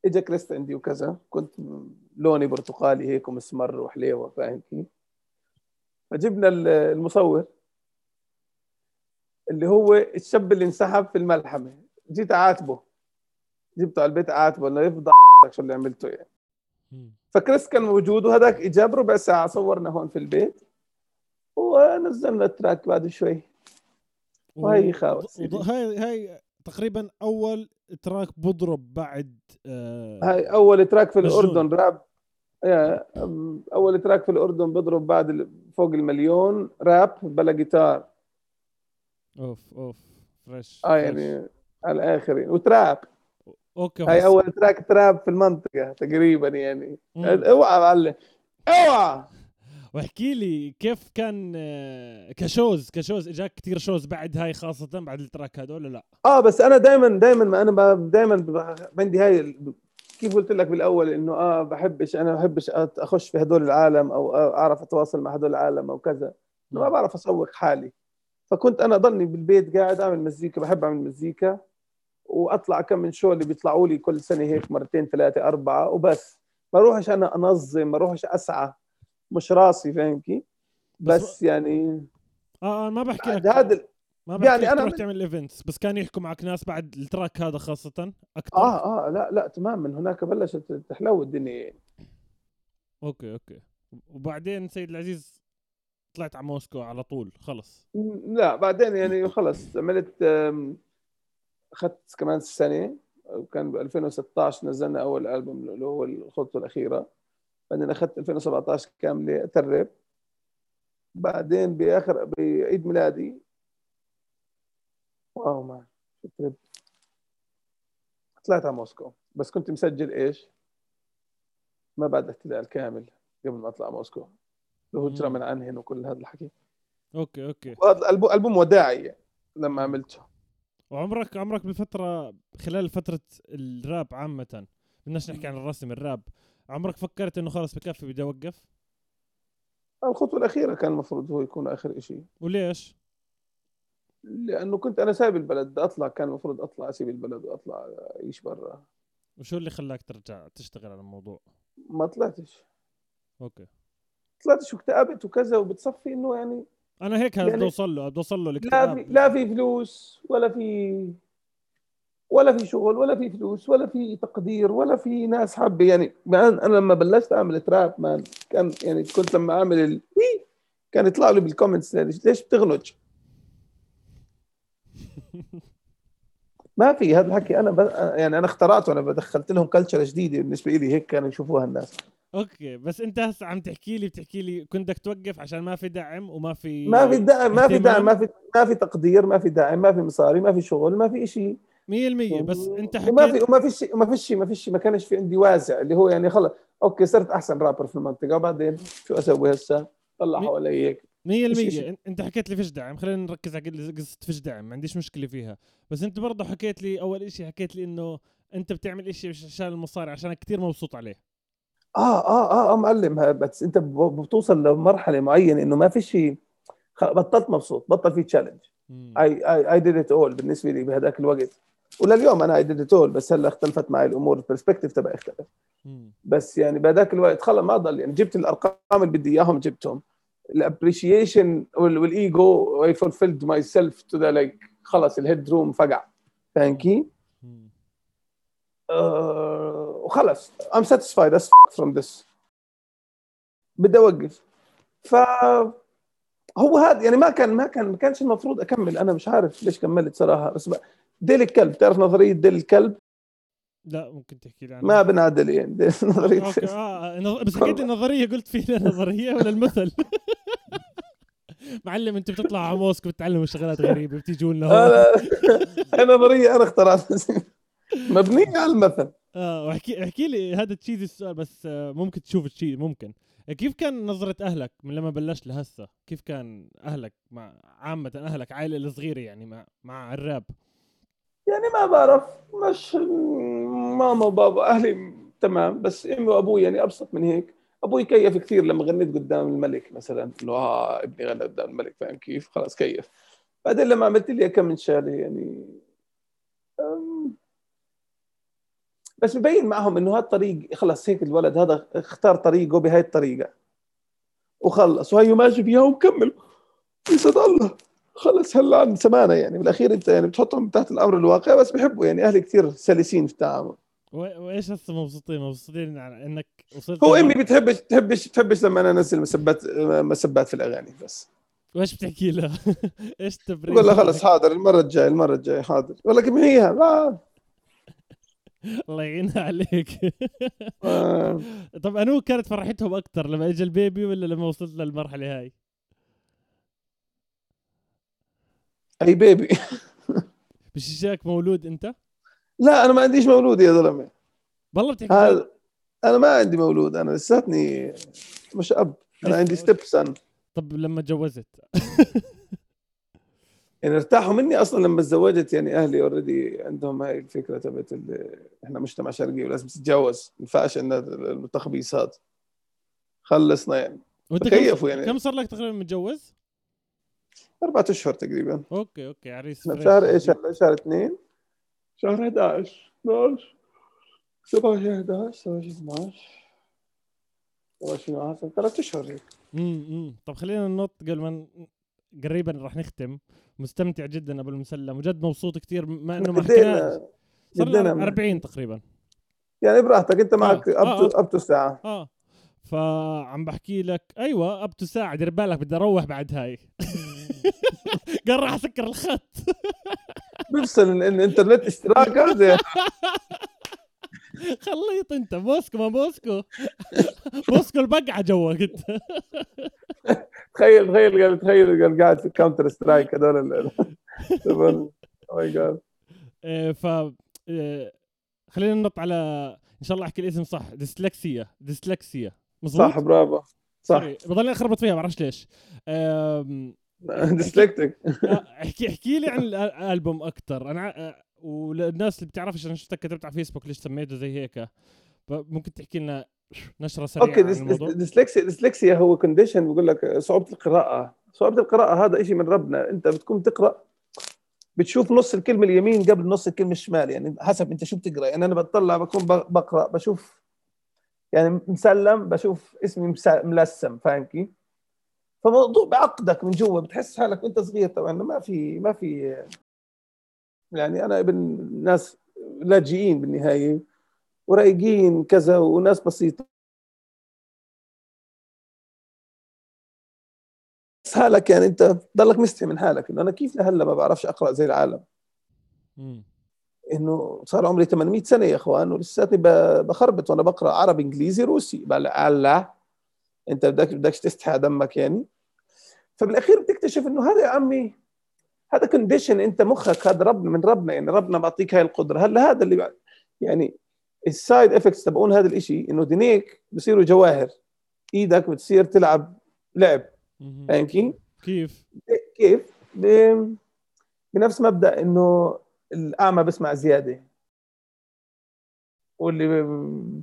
إجا كريست عندي وكذا، كنت لوني برتقالي هيك ومسمر وحليوة فاهم كيف. فجبنا المصور اللي هو الشاب اللي انسحب في الملحمة، جيت عاتبه، جبته على البيت عاتبه إنه يفضح اللي عملته يعني. فكريس كان موجود وهذاك إجاب ربع ساعة صورنا هون في البيت ونزلنا التراك بعد شوي. وهي خاوس هاي تقريبا أول تراك بضرب بعد هاي أول تراك في الأردن راب. أول تراك في الأردن بضرب بعد فوق 1,000,000 راب بلا جيتار. أوف فريش يعني على الآخرين وتراب. اوكي هاي اول تراك تراب في المنطقه تقريبا يعني. اوعى معلم اوعى. واحكي لي كيف كان كشوز اجاك كثير شوز بعد هاي خاصه بعد التراك هذول؟ لا بس انا دائما ما انا دائما عندي هاي كيف قلت لك بالاول انه بحبش اخش في هذول العالم او اعرف اتواصل مع هذول العالم او كذا. ما بعرف اسوق حالي، فكنت انا ضلني بالبيت قاعد اعمل مزيكا. بحب اعمل مزيكا واطلع كم من شو اللي بيطلعوا لي كل سنه هيك مرتين ثلاثه اربعه وبس. ما اروحش انا انظم، ما اروحش اسعى، مش راسي فاهمكي. بس يعني ما بحكي لك ما بحكي يعني انا تعمل ايفنتس، بس كان يحكوا معك ناس بعد التراك هذا خاصه اكثر. لا تمام، من هناك بلشت تحلو الدنيا. اوكي وبعدين سيد العزيز طلعت على موسكو على طول خلص؟ لا بعدين يعني خلص عملت أخذت كمان سنة، وكان ب 2016 نزلنا أول ألبوم اللي هو الخطوة الأخيرة. بعدين أخذت 2017 كاملة أترب. بعدين بعيد ميلادي واو ما أترب طلعت على موسكو. بس كنت مسجل إيش ما بعد الاحتلال كامل قبل ما أطلع موسكو، الهجرة من عنهن وكل هذا الحكي. أوكي ألبوم وداعي يعني لما عملته. وعمرك بالفترة خلال فترة الراب عامة، بدناش نحكي عن الرسم، الراب، عمرك فكرت إنه خلاص بكفي بدي أوقف؟ الخطوة الأخيرة كان المفروض هو يكون آخر إشي. وليش؟ لأنه كنت أنا سايب البلد أطلع، كان المفروض أطلع أسيب البلد وأطلع أعيش برا. وشو اللي خلاك ترجع تشتغل على الموضوع؟ ما طلعتش. أوكي. طلعتش واكتئبت وكذا، وبتصفي إنه يعني انا هيك يعني بدي اوصل له الاكتئاب. لا في فلوس ولا في شغل ولا في فلوس ولا في تقدير ولا في ناس حابه يعني. انا لما بلشت اعمل تراب مان كان يعني كنت لما اعمل كان يطلع لي بالكومنتس ليش بتغنج؟ ما في هذا الحكي. انا يعني انا اخترعته، انا بدخلت لهم كلتشر جديده بالنسبه لي، هيك كانوا يشوفوها الناس. اوكي بس انت هسه عم بتحكي لي كنت بدك توقف عشان ما في دعم ما في تقدير، ما في دعم، ما في مصاري، ما في شغل، ما في شيء 100%. بس انت حكيت ما في شيء ما كانش في عندي وازع اللي هو يعني خلص اوكي صرت احسن رابر في المنطقه وبعدين شو اسوي هسه؟ طلع حواليك 100%. انت حكيت لي فيش دعم، خلينا نركز على قصه فيش دعم، ما عنديش مشكله فيها. بس انت برضه حكيت لي اول شيء، حكيت لي انه انت بتعمل شيء عشان المصاري عشان كثير مبسوط عليه. معلم بس انت بتوصل لمرحله معينه انه ما في شيء، بطلت مبسوط، بطل في تشالنج. اي ديد ات اول بالنسبه لي بهداك الوقت، ولليوم انا اي ديد ات اول. بس هلا اختلفت معي الامور، البرسبكتيف تبعي اختلف. بس يعني بهداك الوقت خلص ما ضل يعني، جبت الارقام اللي بدي اياهم، جبتهم الابريشيشن والايجو اي فولفيلد ماي سيلف تو ذا لايك. خلص الهيد روم فقع ثانكي وخلص I'm satisfied as f*** from this. بدي أوقف. فهو هذا يعني ما كانش المفروض أكمل. أنا مش عارف ليش كملت صراحة. بس ديل الكلب، تعرف نظرية ديل الكلب؟ لا ممكن تحكي لي عنها. ما بنعدل يعني ديل نظرية. بس حكيت النظرية، قلت فيها نظرية ولا المثل؟ معلم انت بتطلع على موسكو بتتعلم شغلات غريبة بتيجوا لنا هون. نظرية أنا اخترعتها مبنية على المثل. احكي لي هذا الشيء السؤال بس ممكن تشوف الشيء ممكن. كيف كان نظرة اهلك من لما بلشت لهسه؟ كيف كان اهلك مع عامة اهلك عائلة الصغيرة يعني مع الراب؟ يعني ما بعرف، مش ماما وبابا اهلي تمام، بس امي وابوي يعني ابسط من هيك. ابوي كيف كثير لما غنيت قدام الملك مثلا، انه ابني غنى قدام الملك فاهم كيف، خلاص كيف. بعدين لما عملت لي كم من شغله يعني بس مبين معهم انه هالطريق خلص هيك الولد هذا اختار طريقه بهاي الطريقه وخلص، وهي ماشي فيها ومكمل يسعد الله. خلص هلا عن سمانه يعني بالاخير انت يعني بتحطهم تحت الامر الواقع. بس بحبوا يعني اهلي كثير سلسين في التعامل. وايش هسه مبسوطين؟ مبسوطين على انك وصلت. هو امي بتحبش تحبش تحبش لما انا انزل مسبات في الاغاني. بس وايش بتحكي لها؟ ايش تبرير؟ والله خلص حاضر المره الجايه حاضر. والله كم هي الله يعينها عليك. طب انو كانت فرحتهم اكثر لما اجى البيبي ولا لما وصلت للمرحله هاي؟ اي بيبي. مش جاك مولود انت؟ لا انا ما عنديش مولود يا زلمه. والله بتحكي؟ انا ما عندي مولود، انا لساتني مش اب، انا عندي ستيبسن. طب لما تجوزت يعني ارتاحوا مني اصلا لما تزوجت؟ يعني اهلي اوريدي عندهم هاي الفكره تبعت احنا مجتمع شرقي ولازم تتجوز، ما ينفعش ان التخبيصات خلصنا يعني. كيفوا يعني كم صار لك تقريبا متجوز؟ 4 أشهر تقريبا. اوكي عريس شهر ايش؟ شهر 2 شهر 11 12 17 11 17 12 3 أشهر هيك. طب خلينا ننط قبل ما قريبا راح نختم. مستمتع جدا ابو المسلم وجد مبسوط كثير، ما انه ما حكينا صرنا 40 تقريبا يعني. براحتك انت معك ابتو ساعه فعم بحكي لك. ايوه ابتو ساعه، دير بالك بدي اروح بعد هاي. قال راح اسكر الخط. بفصل الانترنت اشتراك هذا. خليط انت موسكو ما موسكو البقعه جوك انت. تخيل قاعد في كاونتر سترايك هذول. او ماي جاد. ف خلينا ننط على ان شاء الله احكي الاسم صح. ديسلكسيا مظبوط صح؟ برافو صح. بضلني اخربط فيها ما بعرفش ليش. ديسلكتك. احكي لي عن الالبوم اكثر. انا والناس اللي بتعرفش انا شفتك كتبت على فيسبوك ليش سميته زي هيك، ممكن تحكي لنا نشرة سريعة عن الموضوع؟ ديسلكسيا هو كونديشن بيقول لك صعوبة القراءة. هذا إشي من ربنا. أنت بتكون تقرأ بتشوف نص الكلمة اليمين قبل نص الكلمة الشمال، يعني حسب أنت شو بتقرأ. يعني أنا بتطلع بكون بقرأ بشوف يعني مسلم، بشوف اسمي ملسم، فاهم كيف؟ فموضوع بعقدك من جوا، بتحس حالك وأنت صغير. طبعا ما في يعني أنا ابن ناس لاجئين بالنهاية ورايقين كذا وناس بسيطة، بس حالك يعني انت ضلك مستحي من حالك انه انا كيف لهلا ما بعرفش اقرأ زي العالم. انه صار عمري 800 سنة يا اخوان ولساتني بخربط وانا بقرأ عربي انجليزي روسي. بلا انت بدكش تستحي دمك يعني. فبالاخير بتكتشف انه هذا يا عمي هذا كونديشن انت مخك، هذا ربنا من ربنا يعني، ربنا بعطيك هاي القدرة. هلا هذا اللي يعني السايد افكتس تبعون هذا الاشي انه دينيك بصيروا جواهر، ايدك بتصير تلعب لعب، فاهم كيف بنفس مبدا انه الاعمى بسمع زياده واللي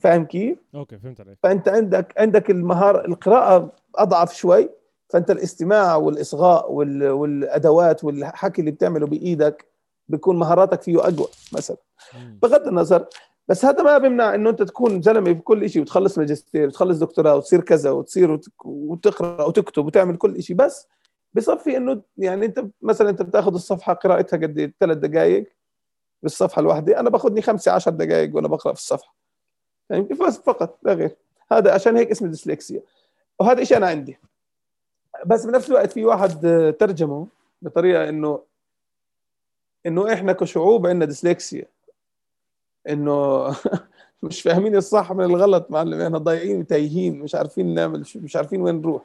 فاهم كيف. اوكي فهمت عليك. فانت عندك المهاره، القراءه اضعف شوي، فانت الاستماع والاصغاء والادوات والحكي اللي بتعمله بايدك بيكون مهاراتك فيه اقوى مثلا. بغض النظر، بس هذا ما بيمنع انه انت تكون زلمه بكل شيء وتخلص ماجستير وتخلص دكتوراه وتصير كذا وتصير وتقرا وتكتب وتعمل كل شيء. بس بصفي انه يعني انت مثلا انت بتاخذ الصفحه قراءتها قد 3 دقائق بالصفحه الواحده، انا باخذني 15 دقائق وانا بقرا في الصفحه يعني فقط لا غير. هذا عشان هيك اسمه ديسلكسيا، وهذا شيء انا عندي. بس بنفس الوقت في واحد ترجمه بطريقه انه احنا كشعوب عندنا ديسلكسيا، انه مش فاهمين الصح من الغلط معلم، احنا ضايعين وتايهين مش عارفين نعمل، مش عارفين وين نروح.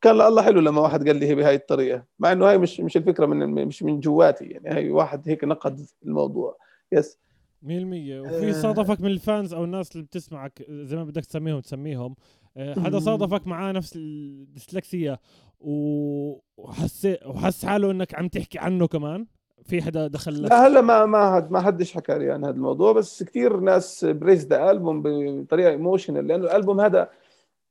كان الله حلو لما واحد قال لي بهاي الطريقه، مع انه هاي مش الفكره مش من جواتي يعني، هاي واحد هيك نقد الموضوع. يس 100%. وفي صادفك من الفانز او الناس اللي بتسمعك زي ما بدك تسميهم حدا صادفك معاه نفس الديسلكسيا وحس حاله انك عم تحكي عنه كمان؟ في حدا دخل لك؟ لا هلا ما حدش حكى لي عن هذا الموضوع، بس كثير ناس بريز ذا البوم بطريقه ايموشنال، لانه الالبوم هذا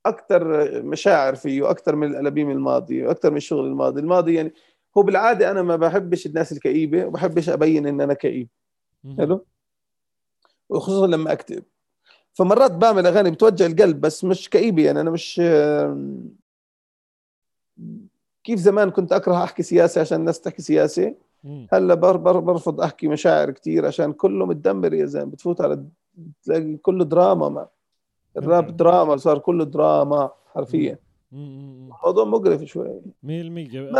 اكثر مشاعر فيه واكثر من الالبوم الماضي واكثر من الشغل الماضي يعني. هو بالعاده انا ما بحبش الناس الكئيبه وما بحبش ابين ان انا كئيب، حلو، وخصوصا لما اكتب. فمرات بعمل اغاني بتوجع القلب بس مش كئيبه يعني. انا مش كيف زمان كنت اكره احكي سياسه عشان الناس تحكي سياسه، هلا برفض احكي مشاعر كتير عشان كله متدمر يا زلمه، بتفوت على تلاقي كله دراما، ما الراب دراما، صار كله دراما حرفيا. الموضوع مقرف شوي 100%.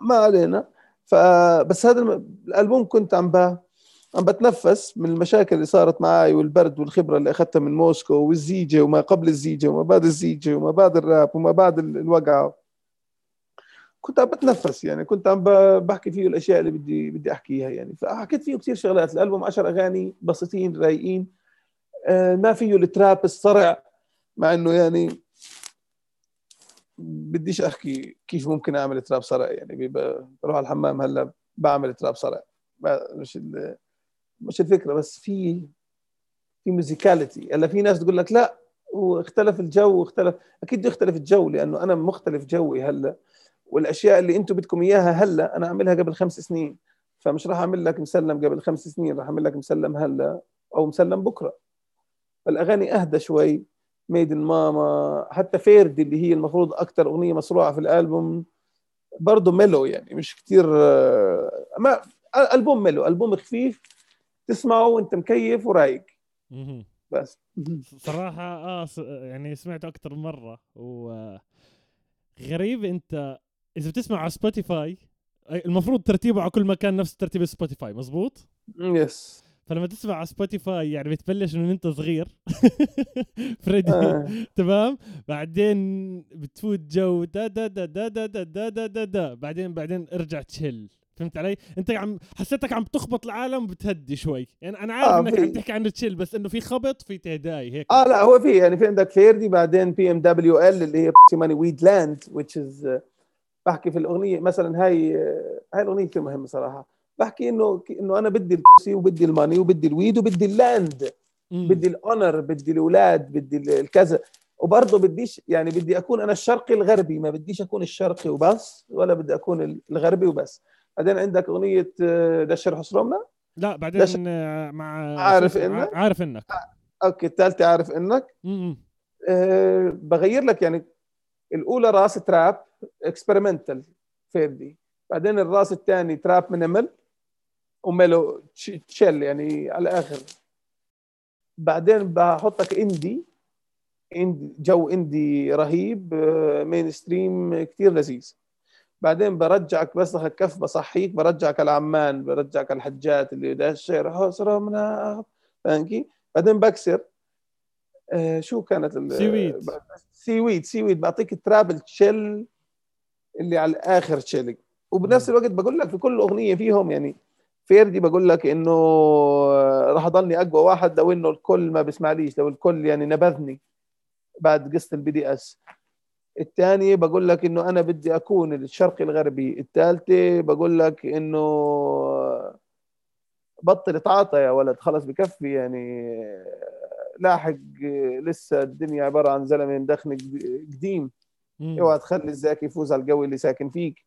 ما علينا. فبس هذا الالبوم كنت عم بتنفس من المشاكل اللي صارت معي والبرد والخبره اللي اخذتها من موسكو والزيجه وما قبل الزيجه وما بعد الزيجه وما بعد الراب وما بعد الوقعه. كنت عم بتنفس يعني، كنت عم بحكي فيه الاشياء اللي بدي احكيها يعني. فحكيت فيه كثير شغلات. الالبوم 10 اغاني بسيطين رايقين، ما فيه التراب الصرع، مع انه يعني بديش احكي كيف ممكن اعمل تراب صرع يعني. بروح على الحمام هلا بعمل تراب صرع، مش الفكره. بس في موزيكاليتي. هلا في ناس تقول لك لا واختلف الجو، واختلف اكيد يختلف الجو، لانه انا مختلف جوي هلا، والاشياء اللي انتم بدكم اياها هلا انا اعملها قبل 5 سنين، فمش راح اعمل لك مسلم قبل 5 سنين، راح اعمل لك مسلم هلا او مسلم بكره. فالاغاني اهدى شوي. ميدن ماما، حتى فيردي اللي هي المفروض اكثر اغنيه مصروعه في الالبوم، برضه ميلو يعني، مش كتير. ما البوم ميلو، البوم خفيف تسمعه وانت مكيف ورايق بس. صراحه يعني سمعته اكثر مره. وغريب انت إذا بتسمع على سبوتيفاي المفروض ترتيبه على كل مكان نفس ترتيب سبوتيفاي، مزبوط؟ يس. فلما تسمع على سبوتيفاي يعني بتبلش من انت صغير فريدي تمام، بعدين بتفوت جو دا دا دا دا دا دا دا دا دا، بعدين ارجع تشل. فهمت علي؟ انت عم حسيتك عم تخبط العالم وبتهدي شوي يعني. انا عارف انك عم تحكي عن تشل، بس انه في خبط، في تهداي هيك. لا هو في يعني، في عندك فيردي، بعدين بي ام دبليو ال اللي هي ماني ويد لاند، which is بحكي في الأغنية مثلاً. هاي الأغنية كتير مهمة صراحة. بحكي إنه أنا بدي الكسي وبدي الماني وبدي الويد وبدي اللاند، بدي الأونر، بدي الأولاد، بدي الكذا. وبرضه بديش يعني، بدي أكون أنا الشرقي الغربي، ما بديش أكون الشرقي وبس، ولا بدي أكون الغربي وبس. بعدين عندك أغنية دشر حصرمنا، لا بعدين دشر... مع عارف إنك أوكي الثالثة عارف إنك. بغير لك يعني. الأولى راس تراب experimental فيردي، بعدين الراس الثاني تراب مينيمال وميلو تشيل يعني على الآخر. بعدين بحطك اندي جو اندي رهيب، مينستريم كتير لذيذ. بعدين برجعك، بس هكف بصحيك، برجعك العمان، برجعك الحجات اللي داشر حسرة منها فانكي. بعدين بكسر شو كانت سيويد بعطيك الترابل تشيل اللي على الاخر تشيلك. وبنفس الوقت بقول لك في كل اغنيه فيهم يعني. فيردي بقول لك انه راح اضلني اقوى واحد لو انه الكل ما بسمعليش، لو الكل يعني نبذني بعد قصه البي دي اس. الثانيه بقول لك انه انا بدي اكون الشرقي الغربي. الثالثه بقول لك انه بطل تعاطى يا ولد، خلص بكفي يعني، لاحق لسه الدنيا عباره عن زلمه مدخن قديم، اوعى تخلي الذكي يفوز على القوي اللي ساكن فيك.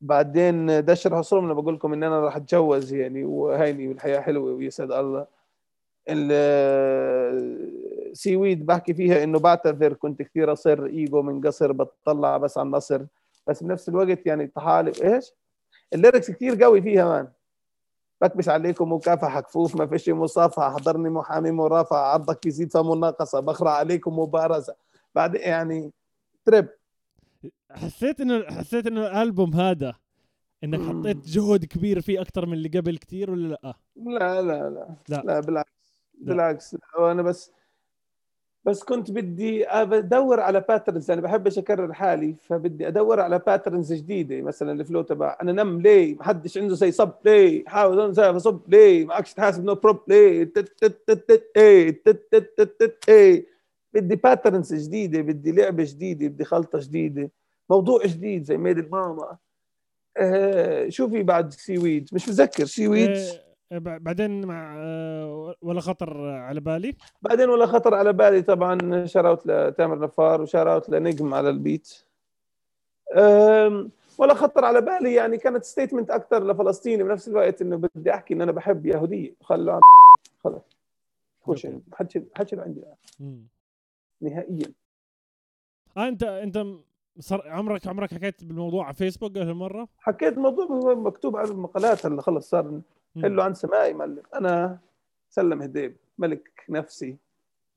بعدين دشر حصرمنا بقول لكم ان انا راح اتجوز يعني، وهيني والحياه حلوه ويسعد الله. السيويد بحكي فيها انه بعتذر كنت كثير اصر، ايجو من قصر، بتطلع بس عن نصر. بس بنفس الوقت يعني تحالف ايش الليركس كثير قوي فيها مان. بكبس عليكم مكافحة كفوف، ما فيش مصافحة، حضرني محامي مرافعة، عرضك يزيد فمناقصة، بخرع عليكم مبارزة. بعد يعني ترب. حسيت انه الالبوم هذا انك حطيت جهد كبير فيه اكتر من اللي قبل كتير ولا لا؟ لا لا لا لا, لا بالعكس. وانا بس كنت بدي ادور على باترنز. انا بحبش اكرر حالي، فبدي ادور على باترنز جديده. مثلا الفلو تبع انا نم ليه، ما حدش عنده زي صب ليه، حاول انسى صب ليه، معكش تحاسب نو بروب ليه، بدي باترنز جديده، بدي لعبه جديده، بدي خلطه جديده، موضوع جديد زي ميد الماما. شو في بعد سيويد مش متذكر سيويد. بعدين مع ولا خطر على بالي، طبعا شراوت لتامر نفار وشراوت لنجم على البيت. ولا خطر على بالي يعني كانت ستيتمنت اكثر لفلسطيني، بنفس الوقت انه بدي احكي ان انا بحب يهوديه. خلص كلش حكي عندي نهائيا. انت صار عمرك حكيت بالموضوع على فيسبوك قبل مرة؟ حكيت الموضوع مكتوب على المقالات اللي خلص صار حلو عن سماعي ملك. أنا سلم هديب ملك نفسي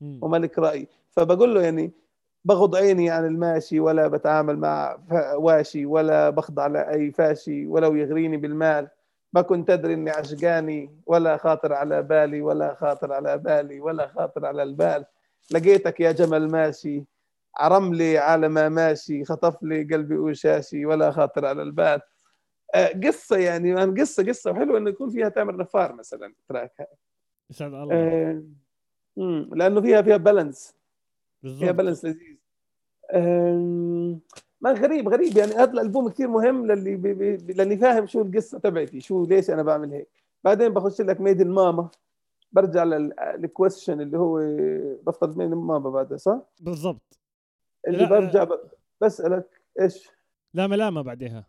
وملك رأيي، فبقول له يعني بغض عيني عن الماشي، ولا بتعامل مع واشي، ولا بخضع على أي فاشي، ولو يغريني بالمال ما كنت أدري أني عشقاني، ولا خاطر على بالي ولا خاطر على البال. لقيتك يا جمل ماشي، عرم لي على ما ماشي، خطف لي قلبي وشاشي ولا خاطر على البال. قصة يعني قصة حلوة أن يكون فيها تامر نفار مثلا تراك هاي يسعد الله. لأنه فيها بالانس بالضبط. فيها بالانس لذيذ. ما غريب يعني هذا الألبوم كتير مهم للي فاهم شو القصة تبعتي، شو ليش أنا بعمل هيك. بعدين بخش لك ميدن ماما، برجع للكويستشن اللي هو بفضل ميدن ماما بعدها صح؟ بالضبط. اللي برجع بسألك إيش؟ لا ما بعدها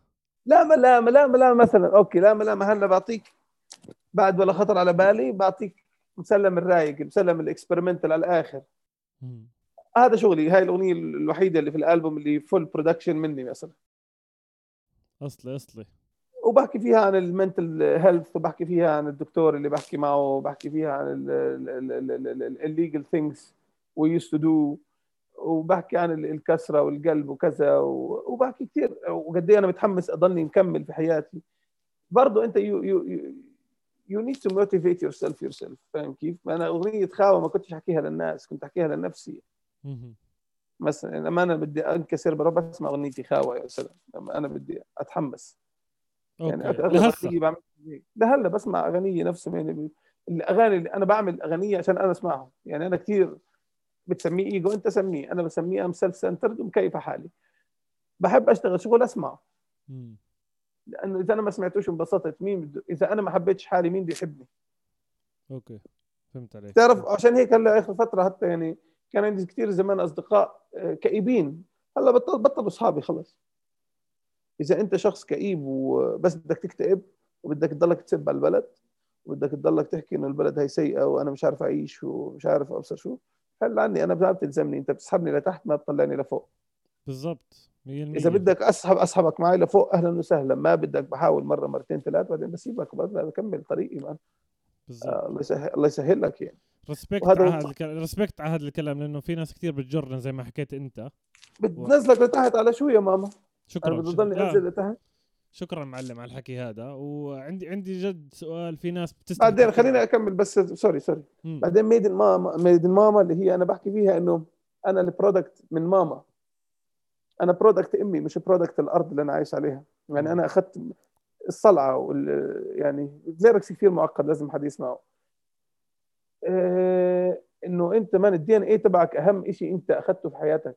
لا مثلا أوكي لا ما هلا بعطيك بعد ولا خطر على بالي، بعطيك مسلم الرايق، مسلم الإكسبرمنتال على الآخر. هذا شغلي. هاي الأغنية الوحيدة اللي في الألبوم اللي فول برودكشن مني مثلا أصلي، وبحكي فيها عن المنتل هيلث، وبحكي فيها عن الدكتور اللي بحكي معه، وبحكي فيها عن illegal things we used to do، وبحكي عن الكسرة والقلب وكذا، وبحكي كتير وقد ايه انا متحمس اضلني مكمل في حياتي. برضو انت you need to motivate yourself. فاهم كيف؟ انا اغنية خاوة ما كنتش احكيها للناس، كنت احكيها لنفسي مثلا. لما انا بدي انكسر بربع اسمع اغنيتي خاوة يا سلام، لما انا بدي اتحمس يعني لهلا بسمع اغنية نفسها. يعني الاغاني اللي انا بعمل اغنية عشان انا اسمعهم، يعني انا كتير بتسميه ايجو، انت سميه، انا بسميه امسل سنترد ومكيفه حالي. بحب اشتغل شغل اسمعه، لانه اذا انا ما سمعتوش انبسطت مين اذا انا ما حبيتش حالي مين بده يحبني؟ اوكي فهمت عليك. تعرف عشان هيك هلا اخر فتره حتى يعني كان عندي كثير زمان اصدقاء كئيبين، هلا بطلوا اصحابي خلص. اذا انت شخص كئيب وبس بدك تكتئب وبدك تضلك تسب على البلد وبدك تضلك تحكي انه البلد هي سيئه وانا مش عارف اعيش ومش عارف ابصر شو، هل عني أنا بتعب تلزمني، أنت بتسحبني لتحت ما بتطلعني لفوق. بالضبط 100%. إذا بدك أسحبك معي لفوق أهلا وسهلا، ما بدك بحاول مرة مرتين ثلاث بعدين بسيبك وبرجع بكمل طريقي معك. الله يسهل لك يعني. ريسبكت على هذا الكلام، لأنه في ناس كتير بتجرن زي ما حكيت أنت. بتنزلك لتحت على شو يا ماما؟ شكرا. بتضلني أنزل لتحت. شكرا معلم على الحكي هذا. وعندي جد سؤال، في ناس بتستنى بعدين خليني اكمل بس سوري بعدين ميدن ماما اللي هي انا بحكي فيها انه انا البرودكت من ماما، انا برودكت امي مش برودكت الارض اللي انا عايش عليها. يعني انا اخذت الصلعه يعني ليركس كثير معقد لازم حد يسمعه، انه انت من الدي ان اي تبعك اهم شيء انت اخذته في حياتك.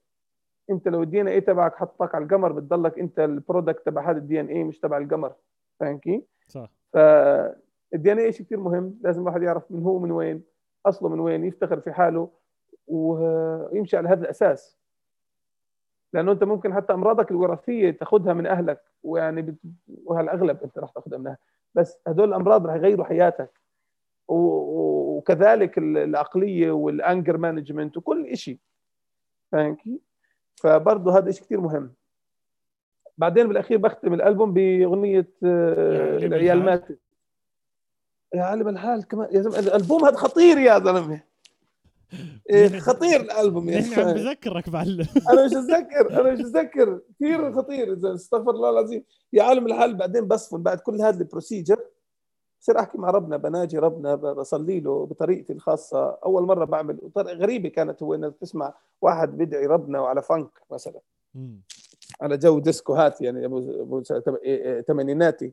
انت لو الدي ان اي تبعك حطك على القمر بتضلك انت البرودكت تبع هذا الدي ان اي مش تبع القمر. فاهم كيف؟ صح. فالدي ان اي شيء كثير مهم، لازم الواحد يعرف من هو، من وين اصله، من وين يفتخر في حاله ويمشي على هذا الاساس. لانه انت ممكن حتى امراضك الوراثيه تاخذها من اهلك، ويعني وهالاغلب انت راح تاخذها منها، بس هذول الامراض راح يغيروا حياتك، وكذلك العقليه والانجر مانجمنت وكل شيء. فاهم كيف؟ فبرضه هذا شيء كتير مهم. بعدين بالأخير بختم الألبوم بأغنية العيال ماتت. يا عالم الحال كمان يا زلمة، الألبوم هذا خطير يا زلمة، خطير الألبوم يا زلمة. عم بذكرك معلم. أنا مش أتذكر كتير خطير إذا استغفر الله العظيم يا عالم الحال. بعدين بصفن بعد كل هذا البروسيجر بصير أحكي مع ربنا، بناجي ربنا، بصلي له بطريقتي الخاصة. أول مرة بعمل طريقة غريبة كانت، هو إنك تسمع واحد بدعي ربنا وعلى فانك مثلا على جو ديسكو هات يعني أبو تمانيناتي،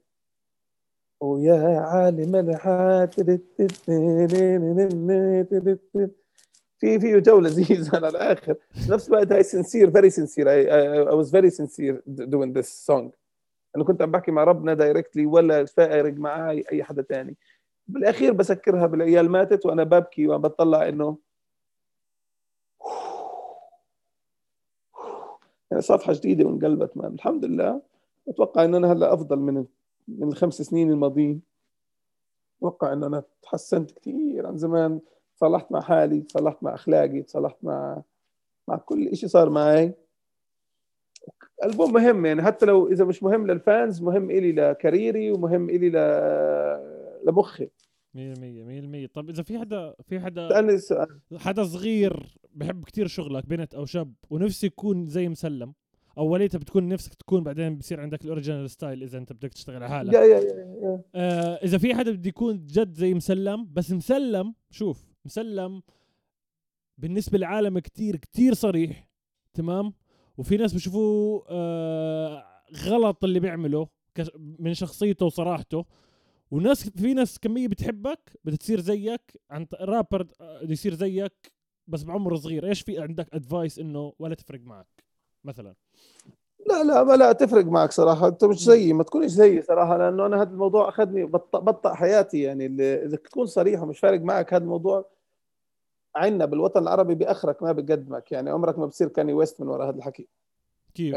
ويا عالم الحات في جو لذيذ على الآخر. نفس الوقت هاي سنسير، very sincere. I was very sincere doing this song. أنا كنت عم بحكي مع ربنا دايركتلي ولا فارق معاي أي حدا تاني. بالأخير بسكرها بالعيال ماتت وأنا ببكي وأنا بطلع إنه يعني صفحة جديدة وانقلبت. ما الحمد لله أتوقع إن أنا هلا أفضل من الخمس سنين الماضيين. أتوقع إن أنا تحسنت كتير عن زمان، صلحت مع حالي، صلحت مع أخلاقي، صلحت مع كل إشي صار معي. ألبوم مهم يعني، حتى لو إذا مش مهم للفانز مهم إلي لكاريري ومهم إلي لمخي 100%. طب إذا في حدا صغير بحب كتير شغلك، بنت أو شاب، ونفسي يكون زي مسلم، أوليتها بتكون نفسك تكون، بعدين بصير عندك الأوريجينال ستايل إذا أنت بدك تشتغل على حالك. إذا في حدا بدي يكون جد زي مسلم، بس مسلم شوف مسلم بالنسبة للعالم كتير كتير صريح، تمام، وفي ناس بشوفوه غلط اللي بيعمله من شخصيته وصراحته، وناس في ناس كمية بتحبك بدها تصير زيك، عن رابر بده يصير زيك بس بعمر صغير، ايش في عندك ادفايس انه ولا تفرق معك مثلا؟ لا تفرق معك صراحة، انت مش زيي، ما تكونش زيي صراحة، لانه انا هذا الموضوع اخذني بطأ حياتي يعني. اذا تكون صريح ومش فارق معك هذا الموضوع عنا بالوطن العربي بأخرك ما بقدمك يعني، عمرك ما بصير كاني ويست من وراء هذا الحكي كيف؟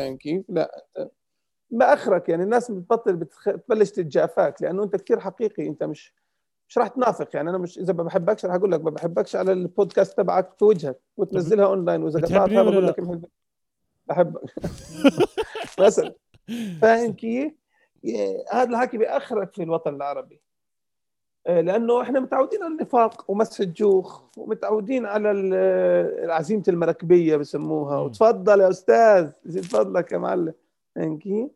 لا ما أخرك يعني، الناس بتبطل بتبلش تتجافاك لأنه أنت كتير حقيقي، أنت مش راح تنافق يعني. أنا مش إذا ما بحبكش راح أقول لك ما بحبكش على البودكاست تبعك في وجهك وتنزلها أونلاين، وإذا قطعتها بقول لك بحبك مثلا، فاهم كيف؟ هذا الحكي بأخرك في الوطن العربي، لأنه إحنا متعودين على النفاق ومسح الجوخ، ومتعودين على العزيمة المركبية بسموها، وتفضل يا أستاذ زي فضلك يا معلم انكي،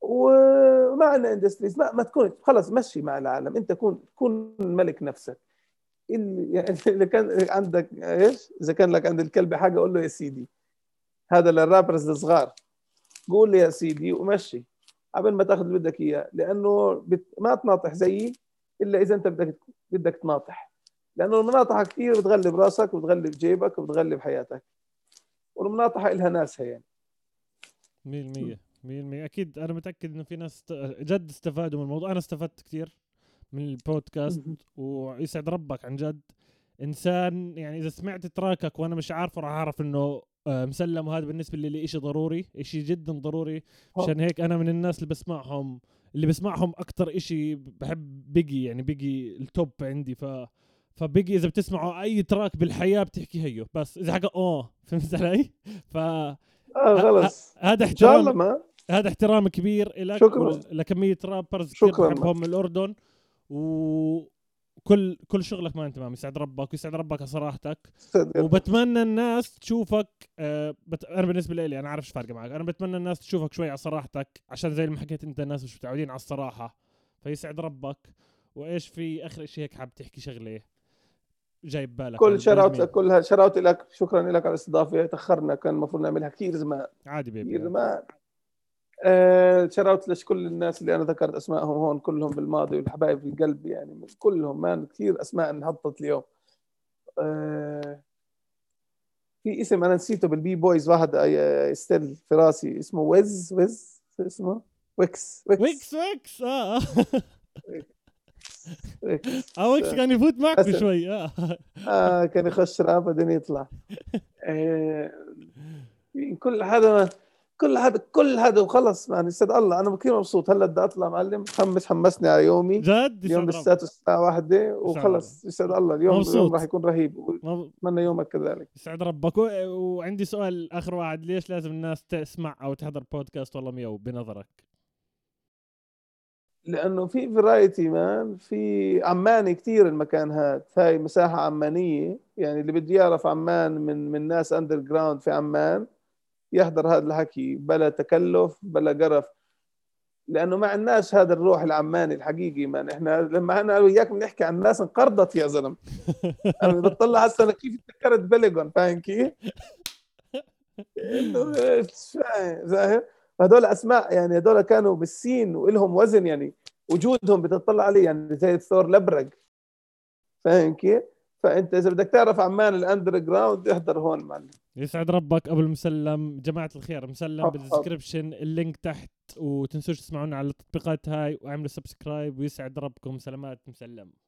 ومعنا اندستريز ما تكون خلص مشي مع العالم، أنت كون ملك نفسك. اللي كان عندك إيش، إذا كان لك عند الكلب حاجة قول له يا سيدي، هذا للرابرز الصغار قول له يا سيدي ومشي قبل ما تاخذ اللي بدك اياه، لانه ما تناطح زيي الا اذا انت بدك تناطح، لانه المناطحه كثير بتغلب راسك وبتغلب جيبك وبتغلب حياتك، والمناطحه لها ناسها يعني. 100% اكيد. انا متاكد انه في ناس جد استفادوا من الموضوع، انا استفدت كثير من البودكاست ويسعد ربك عن جد انسان يعني، اذا سمعت تراكك وانا مش عارفه راح اعرف انه مسلم، وهذا بالنسبة لي إشي ضروري، إشي جدا ضروري، عشان هيك أنا من الناس اللي بسمعهم أكتر إشي بحب بيجي يعني، بيجي التوب عندي، فبيجي إذا بتسمعوا أي تراك بالحياة بتحكي هيو، بس إذا حكى فهمت علي؟ خلص هذا احترام كبير إلك لكمية رابرز كتير بحبهم من الأردن، كل شغلك ما انت ما يسعد ربك، ويسعد ربك على صراحتك، وبتمنى الناس تشوفك انا بالنسبه لي انا عارف ايش فارقه معك، انا بتمنى الناس تشوفك شوي على صراحتك، عشان زي ما حكيت انت الناس مش متعودين على الصراحه، فيسعد ربك. وايش في اخر شيء هيك حاب تحكي شغله جاي ببالك؟ كل شراوت لك، شكرا لك على الاستضافه، تاخرنا كان المفروض نعملها كثير زمان، عادي بيبي زمان. شراوت لكل الناس اللي أنا ذكرت أسمائهم هون كلهم بالماضي، والحبايب في القلب يعني كلهم، مان كثير أسماء انحطت اليوم. في اسم أنا نسيته بالبي بويز، واحد استل في راسي اسمه ويز اسمه ويكس ويكس كان يفوت معك شوي كان يخش راب بعدين يطلع. كل هذا وخلص يعني، استاذ الله انا كثير مبسوط. هلا بدي اطلع معلم، حمسني على يومي جد، اليوم بالساعه 1 وخلص، استاذ الله اليوم راح يكون رهيب، اتمنى يومك كذلك، يسعد ربك. وعندي سؤال اخر واحد، ليش لازم الناس تسمع او تحضر بودكاست والله ميو بنظرك؟ لانه في فرايتي مان، في عماني كثير المكان هذا، هاي مساحه عمانيه يعني، اللي بده يعرف عمان من ناس اندر جراوند في عمان يحضر هذا الحكي بلا تكلف بلا قرف، لأنه ما عندناش هذا الروح العماني الحقيقي مان. إحنا لما أنا وياك بنحكي عن ناس انقرضت يا زلم، أنا بتطلع هسه أنا كيف تذكرت بلغون، فاهم كيف؟ فاهم هذول أسماء يعني، هذول كانوا بالسين وإلهم وزن يعني، وجودهم بتطلع عليه يعني زي الثور لبرق، فاهم كيف؟ فأنت إذا بدك تعرف عمان الأندر جراوند احضر هون معنا. يسعد ربك أبو المسلم، جماعة الخير مسلم بالديسكريبشن اللينك تحت، وتنسوش تسمعونا على التطبيقات هاي وعملوا سبسكرايب، ويسعد ربكم. سلامات مسلم.